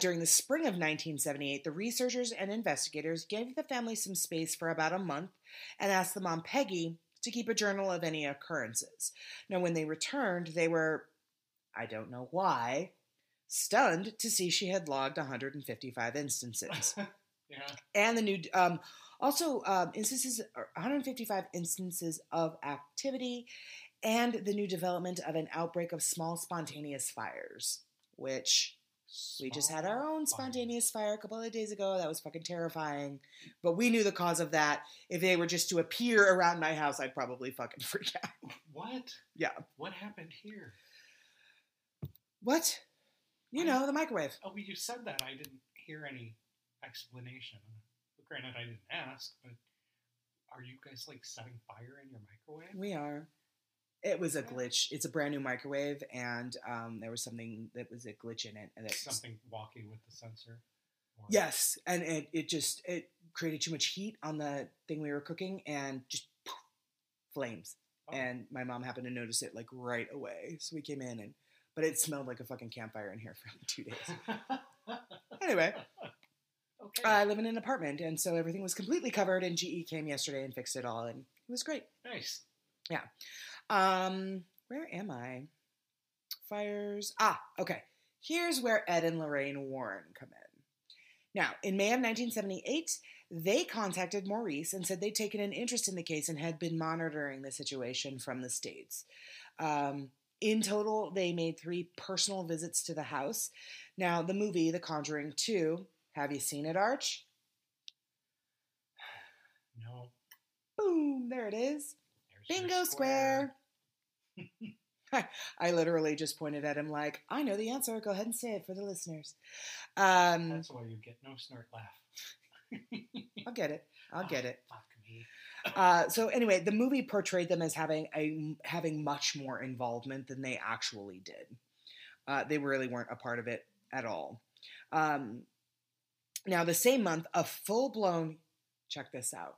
During the spring of 1978, the researchers and investigators gave the family some space for about a month and asked the mom, Peggy, to keep a journal of any occurrences. Now, when they returned, they were, I don't know why, stunned to see she had logged 155 instances. Yeah. And the new, instances, 155 instances of activity and the new development of an outbreak of small spontaneous fires, which we just had our own spontaneous fire a couple of days ago. That was fucking terrifying. But we knew the cause of that. If they were just to appear around my house, I'd probably fucking freak out. What? Yeah. What happened here? What? You know, the microwave. Oh, you said that. I didn't hear any explanation. Granted, I didn't ask, but are you guys, like, setting fire in your microwave? We are. It was a glitch. It's a brand new microwave, and there was something that was a glitch in it. And something wonky with the sensor? Or... Yes, and it created too much heat on the thing we were cooking, and just poof, flames. Oh. And my mom happened to notice it, like, right away. So we came in and... But it smelled like a fucking campfire in here for 2 days. Anyway, okay. I live in an apartment, and so everything was completely covered, and GE came yesterday and fixed it all, and it was great. Nice. Yeah. Where am I? Fires. Ah, okay. Here's where Ed and Lorraine Warren come in. Now, in May of 1978, they contacted Maurice and said they'd taken an interest in the case and had been monitoring the situation from the States. In total, they made 3 personal visits to the house. Now, the movie, The Conjuring 2, have you seen it, Arch? No. Boom, there it is. There's bingo square. I literally just pointed at him like, I know the answer. Go ahead and say it for the listeners. That's why you get no snort laugh. I'll get it. Fuck me. So anyway, the movie portrayed them as having much more involvement than they actually did. They really weren't a part of it at all. Now, the same month, a full-blown, check this out,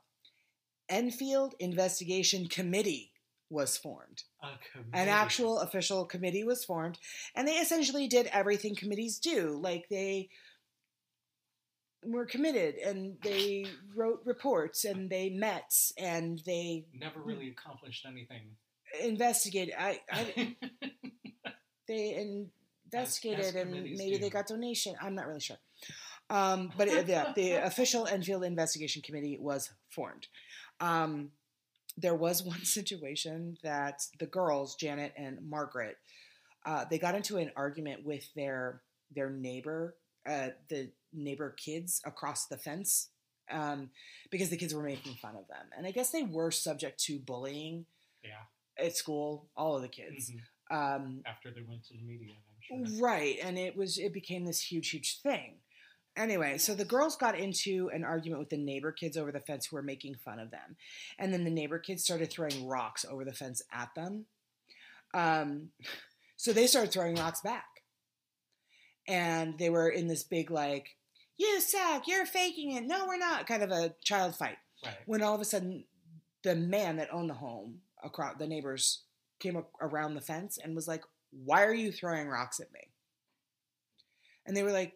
Enfield Investigation Committee was formed. An actual official committee was formed, and they essentially did everything committees do. Like, they were committed, and they wrote reports, and they met, and they never really accomplished anything. Investigated. I they investigated, as and maybe do. They got donation. I'm not really sure. But the official Enfield Investigation Committee was formed. There was one situation that the girls, Janet and Margaret, they got into an argument with their neighbor, the neighbor kids across the fence, because the kids were making fun of them. And I guess they were subject to bullying at school, all of the kids. Mm-hmm. After they went to the media, I'm sure. Right, and it became this huge, huge thing. Anyway, so the girls got into an argument with the neighbor kids over the fence who were making fun of them. And then the neighbor kids started throwing rocks over the fence at them. So they started throwing rocks back. And they were in this big, like, you suck, you're faking it, no, we're not, kind of a child fight. Right. When all of a sudden, the man that owned the home, across the neighbors, came around the fence and was like, why are you throwing rocks at me? And they were like,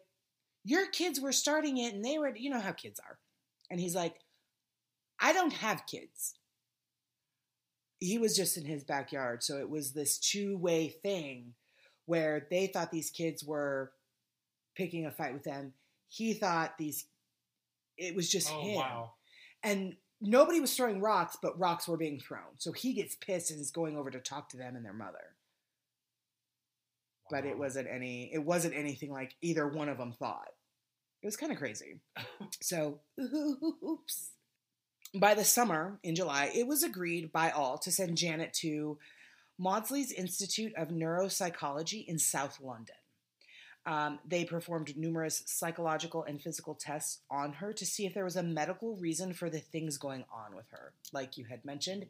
your kids were starting it, and they were, you know how kids are. And he's like, I don't have kids. He was just in his backyard. So it was this two-way thing where they thought these kids were picking a fight with them. He thought it was just him. Wow. And nobody was throwing rocks, but rocks were being thrown. So he gets pissed and is going over to talk to them and their mother. But it wasn't anything like either one of them thought. It was kind of crazy. So, oops. By the summer, in July, it was agreed by all to send Janet to Maudsley's Institute of Neuropsychology in South London. They performed numerous psychological and physical tests on her to see if there was a medical reason for the things going on with her, like you had mentioned.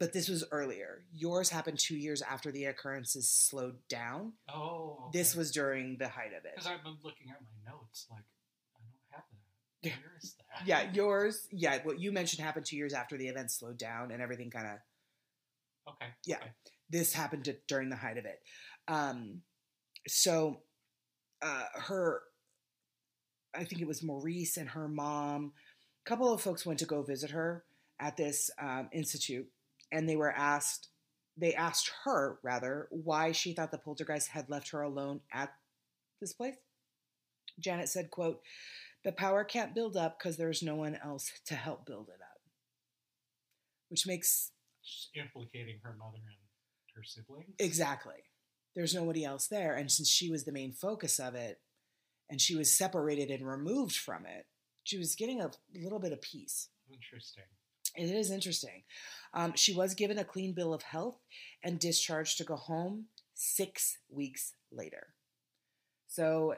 But this was earlier. Yours happened 2 years after the occurrences slowed down. Oh, okay. This was during the height of it. Because I've been looking at my notes, like, I don't have that. Where is that? Yeah, what you mentioned happened 2 years after the events slowed down and everything kind of... Okay. Yeah, okay. This happened during the height of it. So... I think it was Maurice and her mom, a couple of folks went to go visit her at this institute, and they asked her why she thought the poltergeist had left her alone at this place. Janet said, quote, the power can't build up because there's no one else to help build it up. Which makes... Just implicating her mother and her siblings? Exactly. There's nobody else there. And since she was the main focus of it and she was separated and removed from it, she was getting a little bit of peace. Interesting. It is interesting. She was given a clean bill of health and discharged to go home 6 weeks later. So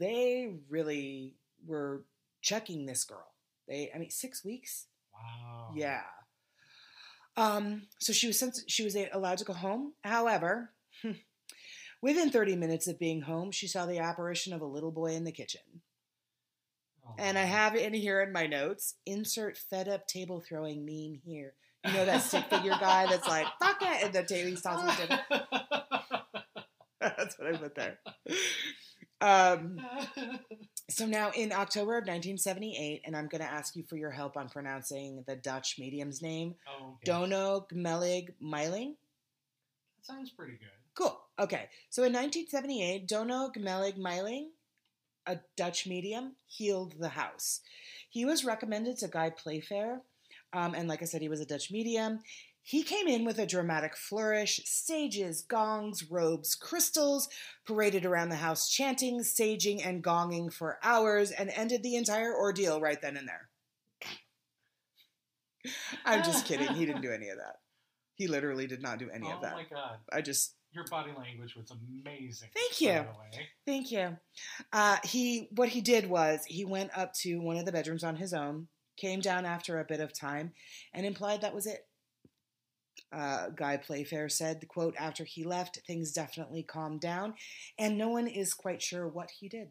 they really were checking this girl. 6 weeks? Wow. Yeah. So she was allowed to go home. However... Within 30 minutes of being home, she saw the apparition of a little boy in the kitchen. Oh, and I have it in here in my notes. Insert fed-up table-throwing meme here. You know that stick figure guy that's like, fuck it, and the table stops with dinner. That's what I put there. So now in October of 1978, and I'm going to ask you for your help on pronouncing the Dutch medium's name, Dono Gmelig Meyling. That sounds pretty good. Cool. Okay. So in 1978, Dono Gmelig Meyling, a Dutch medium, healed the house. He was recommended to Guy Playfair. And like I said, he was a Dutch medium. He came in with a dramatic flourish, sages, gongs, robes, crystals, paraded around the house chanting, saging, and gonging for hours, and ended the entire ordeal right then and there. I'm just kidding. He didn't do any of that. He literally did not do any of that. Oh, my God. Your body language was amazing. Thank you. Thank you. What he did was he went up to one of the bedrooms on his own, came down after a bit of time, and implied that was it. Guy Playfair said, quote, after he left, things definitely calmed down, and no one is quite sure what he did.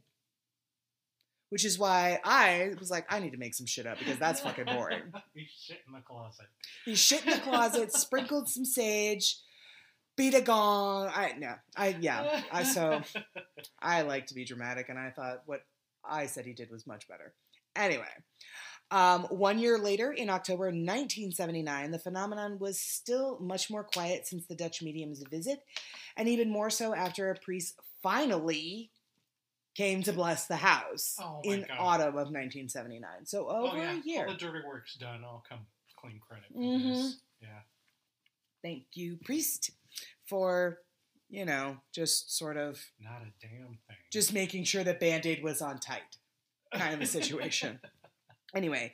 Which is why I was like, I need to make some shit up because that's fucking boring. He's shit in the closet. He's shit in the closet, sprinkled some sage. Beat a gong. I like to be dramatic, and I thought what I said he did was much better. Anyway, 1 year later, in October 1979, the phenomenon was still much more quiet since the Dutch medium's visit, and even more so after a priest finally came to bless the house autumn of 1979. So over a year. All the dirty work's done. I'll come clean credit for this. Yeah. Thank you, priest, for, you know, just sort of... Not a damn thing. Just making sure that Band-Aid was on tight kind of a situation. Anyway,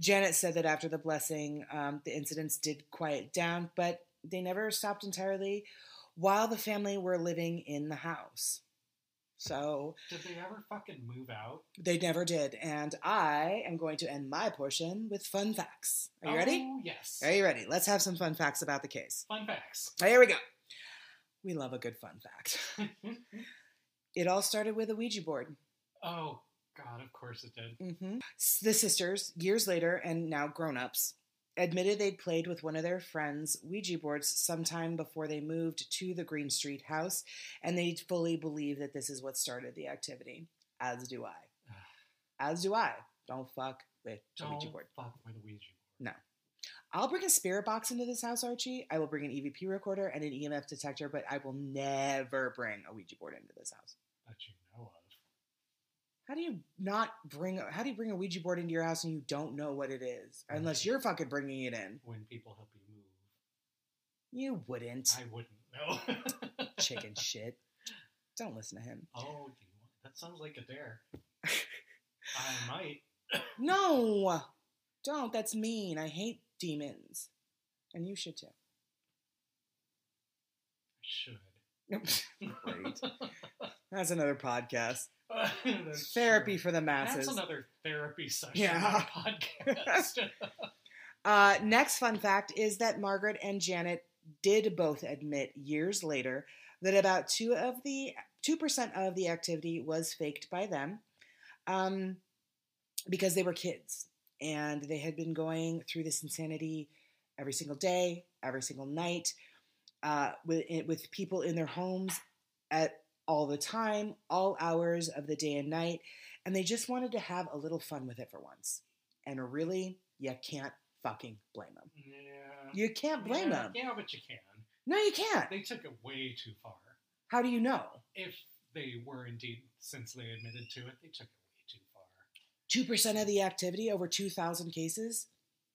Janet said that after the blessing, the incidents did quiet down, but they never stopped entirely while the family were living in the house. So... Did they ever fucking move out? They never did. And I am going to end my portion with fun facts. Are you ready? Oh, yes. Are you ready? Let's have some fun facts about the case. Fun facts. Here we go. We love a good fun fact. It all started with a Ouija board. Oh, God, of course it did. Mm-hmm. The sisters, years later and now grown-ups, admitted they'd played with one of their friends' Ouija boards sometime before they moved to the Green Street house, and they fully believe that this is what started the activity. As do I. As do I. Don't fuck with the Ouija board. Don't fuck with a Ouija board. No. I'll bring a spirit box into this house, Archie. I will bring an EVP recorder and an EMF detector, but I will never bring a Ouija board into this house. That you know of. How do you bring a Ouija board into your house and you don't know what it is? Unless you're fucking bringing it in. When people help you move. You wouldn't. I wouldn't, no. Chicken shit. Don't listen to him. Oh, that sounds like a dare. I might. No! Don't. That's mean. I hate demons. And you should too. I should. Great. That's another podcast. Therapy for the masses. That's another therapy session on a podcast. Next fun fact is that Margaret and Janet did both admit years later that about 2% of the activity was faked by them because they were kids and they had been going through this insanity every single day, every single night with people in their homes at all the time, all hours of the day and night, and they just wanted to have a little fun with it for once. And really, you can't fucking blame them. Yeah. You can't blame them. Yeah, but you can. No, you can't. They took it way too far. How do you know? If they were indeed, since they admitted to it, they took it way too far. 2% of the activity over 2,000 cases?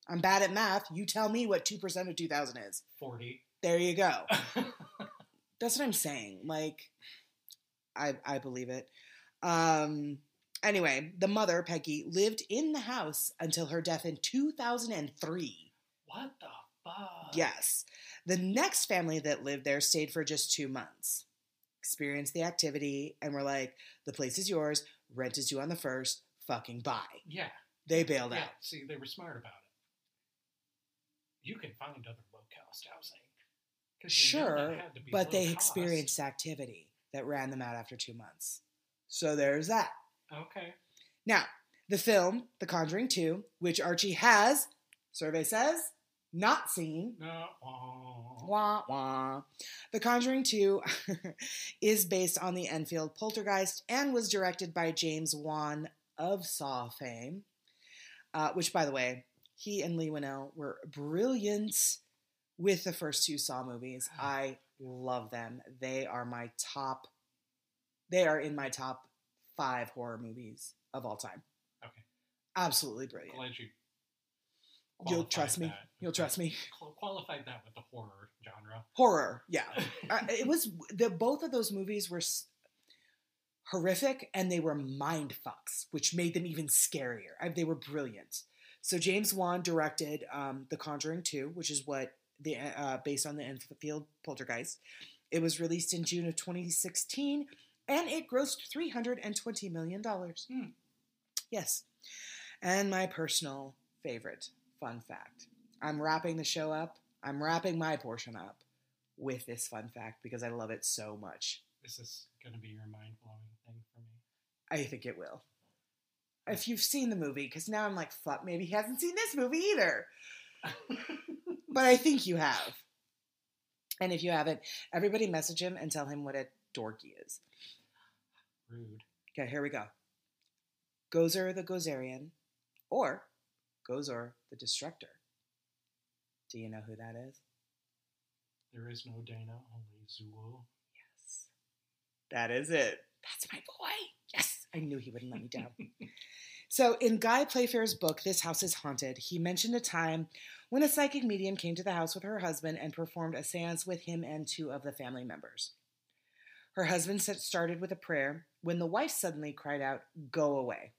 I'm bad at math. You tell me what 2% of 2,000 is. 40. There you go. That's what I'm saying. Like... I believe it. Anyway, the mother, Peggy, lived in the house until her death in 2003. What the fuck? Yes. The next family that lived there stayed for just 2 months, experienced the activity, and were like, the place is yours, rent is due on the first, fucking buy. Yeah. They bailed out. See, they were smart about it. You can find other low-cost housing. Sure, but they experienced activity that ran them out after 2 months. So there's that. Okay. Now, the film, The Conjuring 2, which Archie has, survey says, not seen. Wah, wah. The Conjuring 2 is based on the Enfield Poltergeist and was directed by James Wan of Saw fame, which, by the way, he and Lee Whannell were brilliant with the first two Saw movies. I love them. They are in my top 5 horror movies of all time. Okay. Absolutely brilliant. Glad you'll trust me. You'll trust me. Qualified that with the horror genre. Horror, yeah. It was both of those movies were horrific and they were mind fucks, which made them even scarier. They were brilliant. So James Wan directed The Conjuring 2, which is what based on the Enfield Poltergeist. It was released in June of 2016, and it grossed $320 million. Mm. Yes. And my personal favorite fun fact. I'm wrapping the show up. I'm wrapping my portion up with this fun fact because I love it so much. This is going to be your mind-blowing thing for me. I think it will. If you've seen the movie, because now I'm like, fuck, maybe he hasn't seen this movie either. But I think you have. And if you haven't, everybody message him and tell him what a dork he is. Rude. Okay, here we go. Gozer the Gozerian Or Gozor the Destructor. Do you know who that is? There is no Dana, only Zuul. Yes. That is it. That's my boy. Yes. I knew he wouldn't let me down. So in Guy Playfair's book, This House is Haunted, he mentioned a time when a psychic medium came to the house with her husband and performed a seance with him and two of the family members. Her husband started with a prayer when the wife suddenly cried out, "Go away."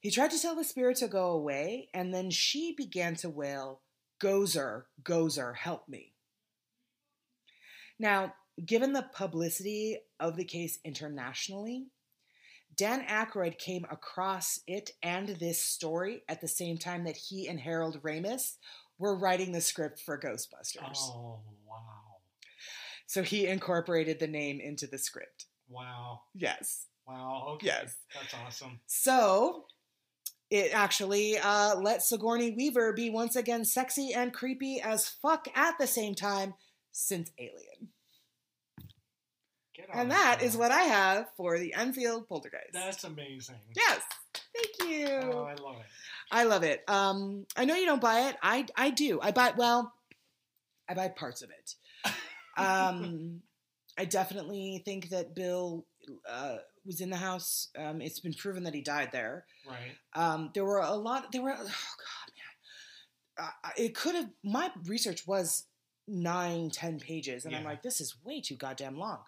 He tried to tell the spirit to go away, and then she began to wail, "Gozer, Gozer, help me." Now, given the publicity of the case internationally, Dan Aykroyd came across it and this story at the same time that he and Harold Ramis were writing the script for Ghostbusters. Oh, wow. So he incorporated the name into the script. Wow. Yes. Wow. Okay. Yes. That's awesome. So it actually let Sigourney Weaver be once again sexy and creepy as fuck at the same time since Alien. And that is what I have for the Enfield Poltergeist. That's amazing. Yes. Thank you. Oh, I love it. I love it. I know you don't buy it. I do. I buy parts of it. I definitely think that Bill was in the house. It's been proven that he died there. Right. Oh, God, man. It could have, my research was 9-10 pages. And yeah. I'm like, this is way too goddamn long.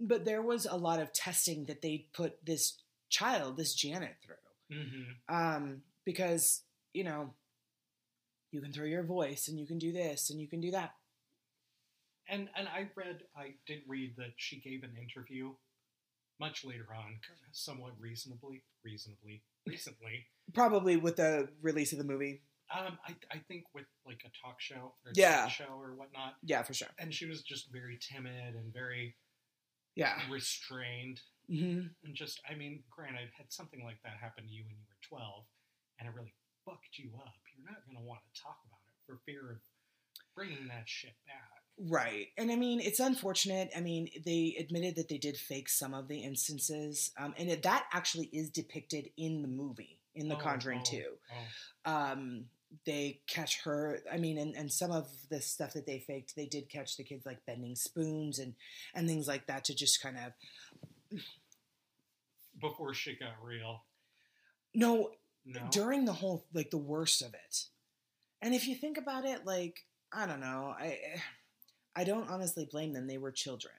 But there was a lot of testing that they put this child, this Janet, through. Mm-hmm. Because, you know, you can throw your voice and you can do this and you can do that. And I did read that she gave an interview much later on, somewhat recently. Probably with the release of the movie. I think with like a talk show or show or whatnot. Yeah, for sure. And she was just very timid and very restrained. Mm-hmm. And just, I mean, granted, had something like that happen to you when you were 12 and it really fucked you up, you're not going to want to talk about it for fear of bringing that shit back. Right. And I mean, it's unfortunate. I mean, they admitted that they did fake some of the instances. And that actually is depicted in the movie, in The Conjuring 2. Oh. They catch her. I mean, and some of the stuff that they faked, they did catch the kids like bending spoons and things like that to just kind of. Before shit got real. No. During the whole, like the worst of it. And if you think about it, like, I don't know. I don't honestly blame them. They were children.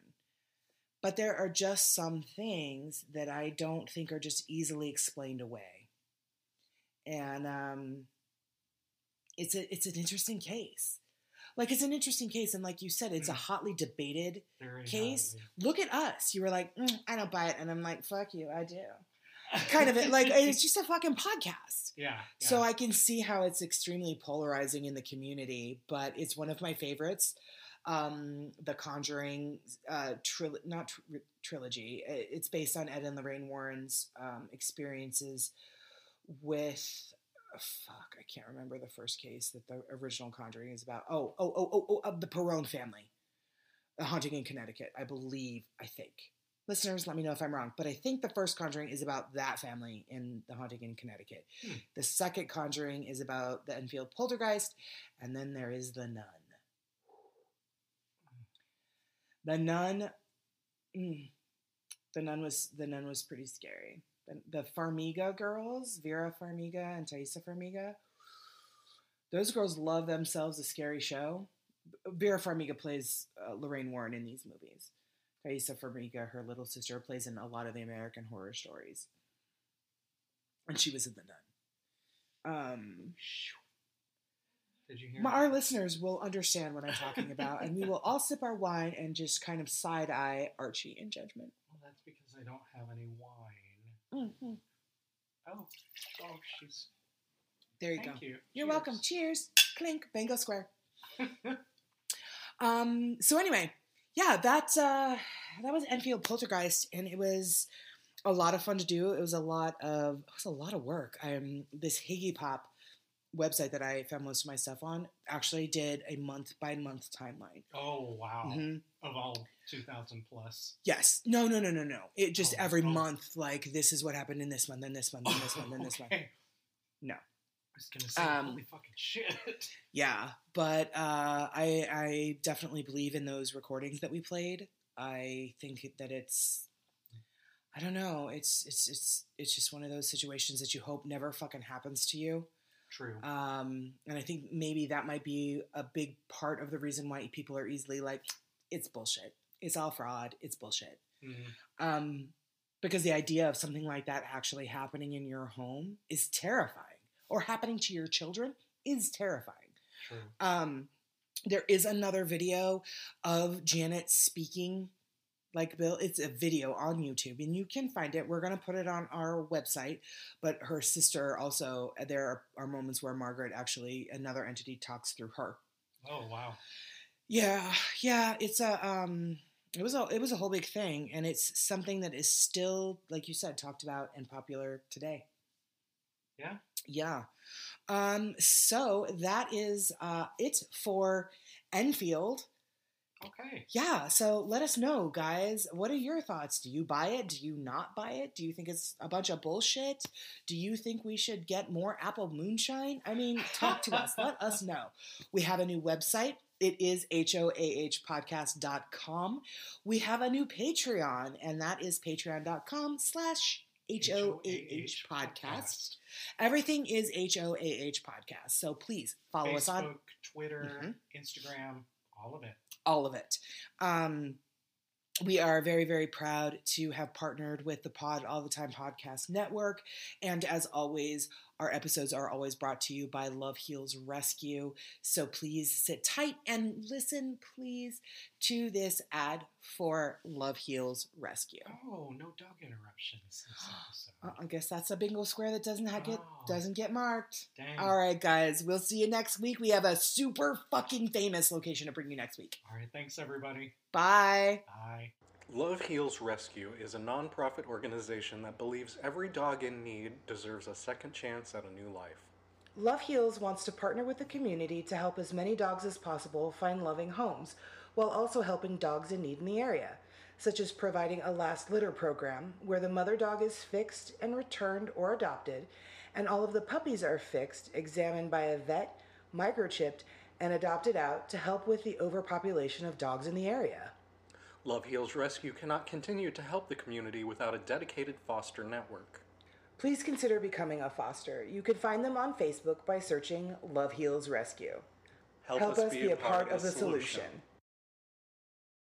But there are just some things that I don't think are just easily explained away. And it's an interesting case. Like, it's an interesting case. And like you said, it's a hotly debated case. Hotly. Look at us. You were like, I don't buy it. And I'm like, fuck you, I do. Kind of, like, it's just a fucking podcast. Yeah. So I can see how it's extremely polarizing in the community. But it's one of my favorites. The Conjuring trilogy. It's based on Ed and Lorraine Warren's experiences with I can't remember the first case that the original Conjuring is about. The Perrone family, the haunting in Connecticut, I think. Listeners, let me know if I'm wrong, but I think the first Conjuring is about that family in the haunting in Connecticut. Hmm. The second Conjuring is about the Enfield Poltergeist, and then there is The Nun. The Nun was pretty scary. The Farmiga girls, Vera Farmiga and Thaisa Farmiga, those girls love themselves a scary show. Vera Farmiga plays Lorraine Warren in these movies. Thaisa Farmiga, her little sister, plays in a lot of the American Horror Stories. And she was in The Nun. Did you hear our listeners will understand what I'm talking about, and we will all sip our wine and just kind of side-eye Archie in judgment. Well, that's because I don't have any wine. Mm-hmm. Oh, she's... There you Thank go. You. You're Cheers. Welcome. Cheers. Clink. Bingo square. So anyway... Yeah, that was Enfield Poltergeist, and it was a lot of fun to do. It was a lot of work. This Higgy Pop website that I found most of my stuff on actually did a month-by-month timeline. Oh, wow. Mm-hmm. Of all 2,000 plus? Yes. No. It just every month, like, this is what happened in this month, then this month, then this month, then this month. No. I was going to say, holy fucking shit. Yeah, but I definitely believe in those recordings that we played. I think that it's... I don't know. It's just one of those situations that you hope never fucking happens to you. True. And I think maybe that might be a big part of the reason why people are easily like, it's bullshit. It's all fraud. It's bullshit. Mm-hmm. Because the idea of something like that actually happening in your home is terrifying, or happening to your children is terrifying. True. There is another video of Janet speaking. Like Bill, it's a video on YouTube, and you can find it. We're going to put it on our website, but her sister also, there are moments where Margaret actually, another entity talks through her. Oh, wow. Yeah. It's it was a whole big thing, and it's something that is still, like you said, talked about and popular today. Yeah. Yeah. So that is it for Enfield. Okay. Yeah, so let us know, guys. What are your thoughts? Do you buy it? Do you not buy it? Do you think it's a bunch of bullshit? Do you think we should get more apple moonshine? I mean, talk to us. Let us know. We have a new website. It is hoahpodcast.com. We have a new Patreon, and that is patreon.com/hoahpodcast. Everything is hoahpodcast. So please follow us on Facebook, Twitter, Instagram, all of it. All of it. We are very, very proud to have partnered with the Pod All the Time Podcast Network. And as always, our episodes are always brought to you by Love Heals Rescue. So please sit tight and listen, please, to this ad for Love Heals Rescue. Oh, no dog interruptions this episode. I guess that's a bingo square that doesn't get marked. Dang. All right, guys. We'll see you next week. We have a super fucking famous location to bring you next week. All right. Thanks, everybody. Bye. Bye. Love Heals Rescue is a nonprofit organization that believes every dog in need deserves a second chance at a new life. Love Heals wants to partner with the community to help as many dogs as possible find loving homes, while also helping dogs in need in the area, such as providing a last litter program where the mother dog is fixed and returned or adopted, and all of the puppies are fixed, examined by a vet, microchipped, and adopted out to help with the overpopulation of dogs in the area. Love Heals Rescue cannot continue to help the community without a dedicated foster network. Please consider becoming a foster. You can find them on Facebook by searching Love Heals Rescue. Help us be a part of the solution.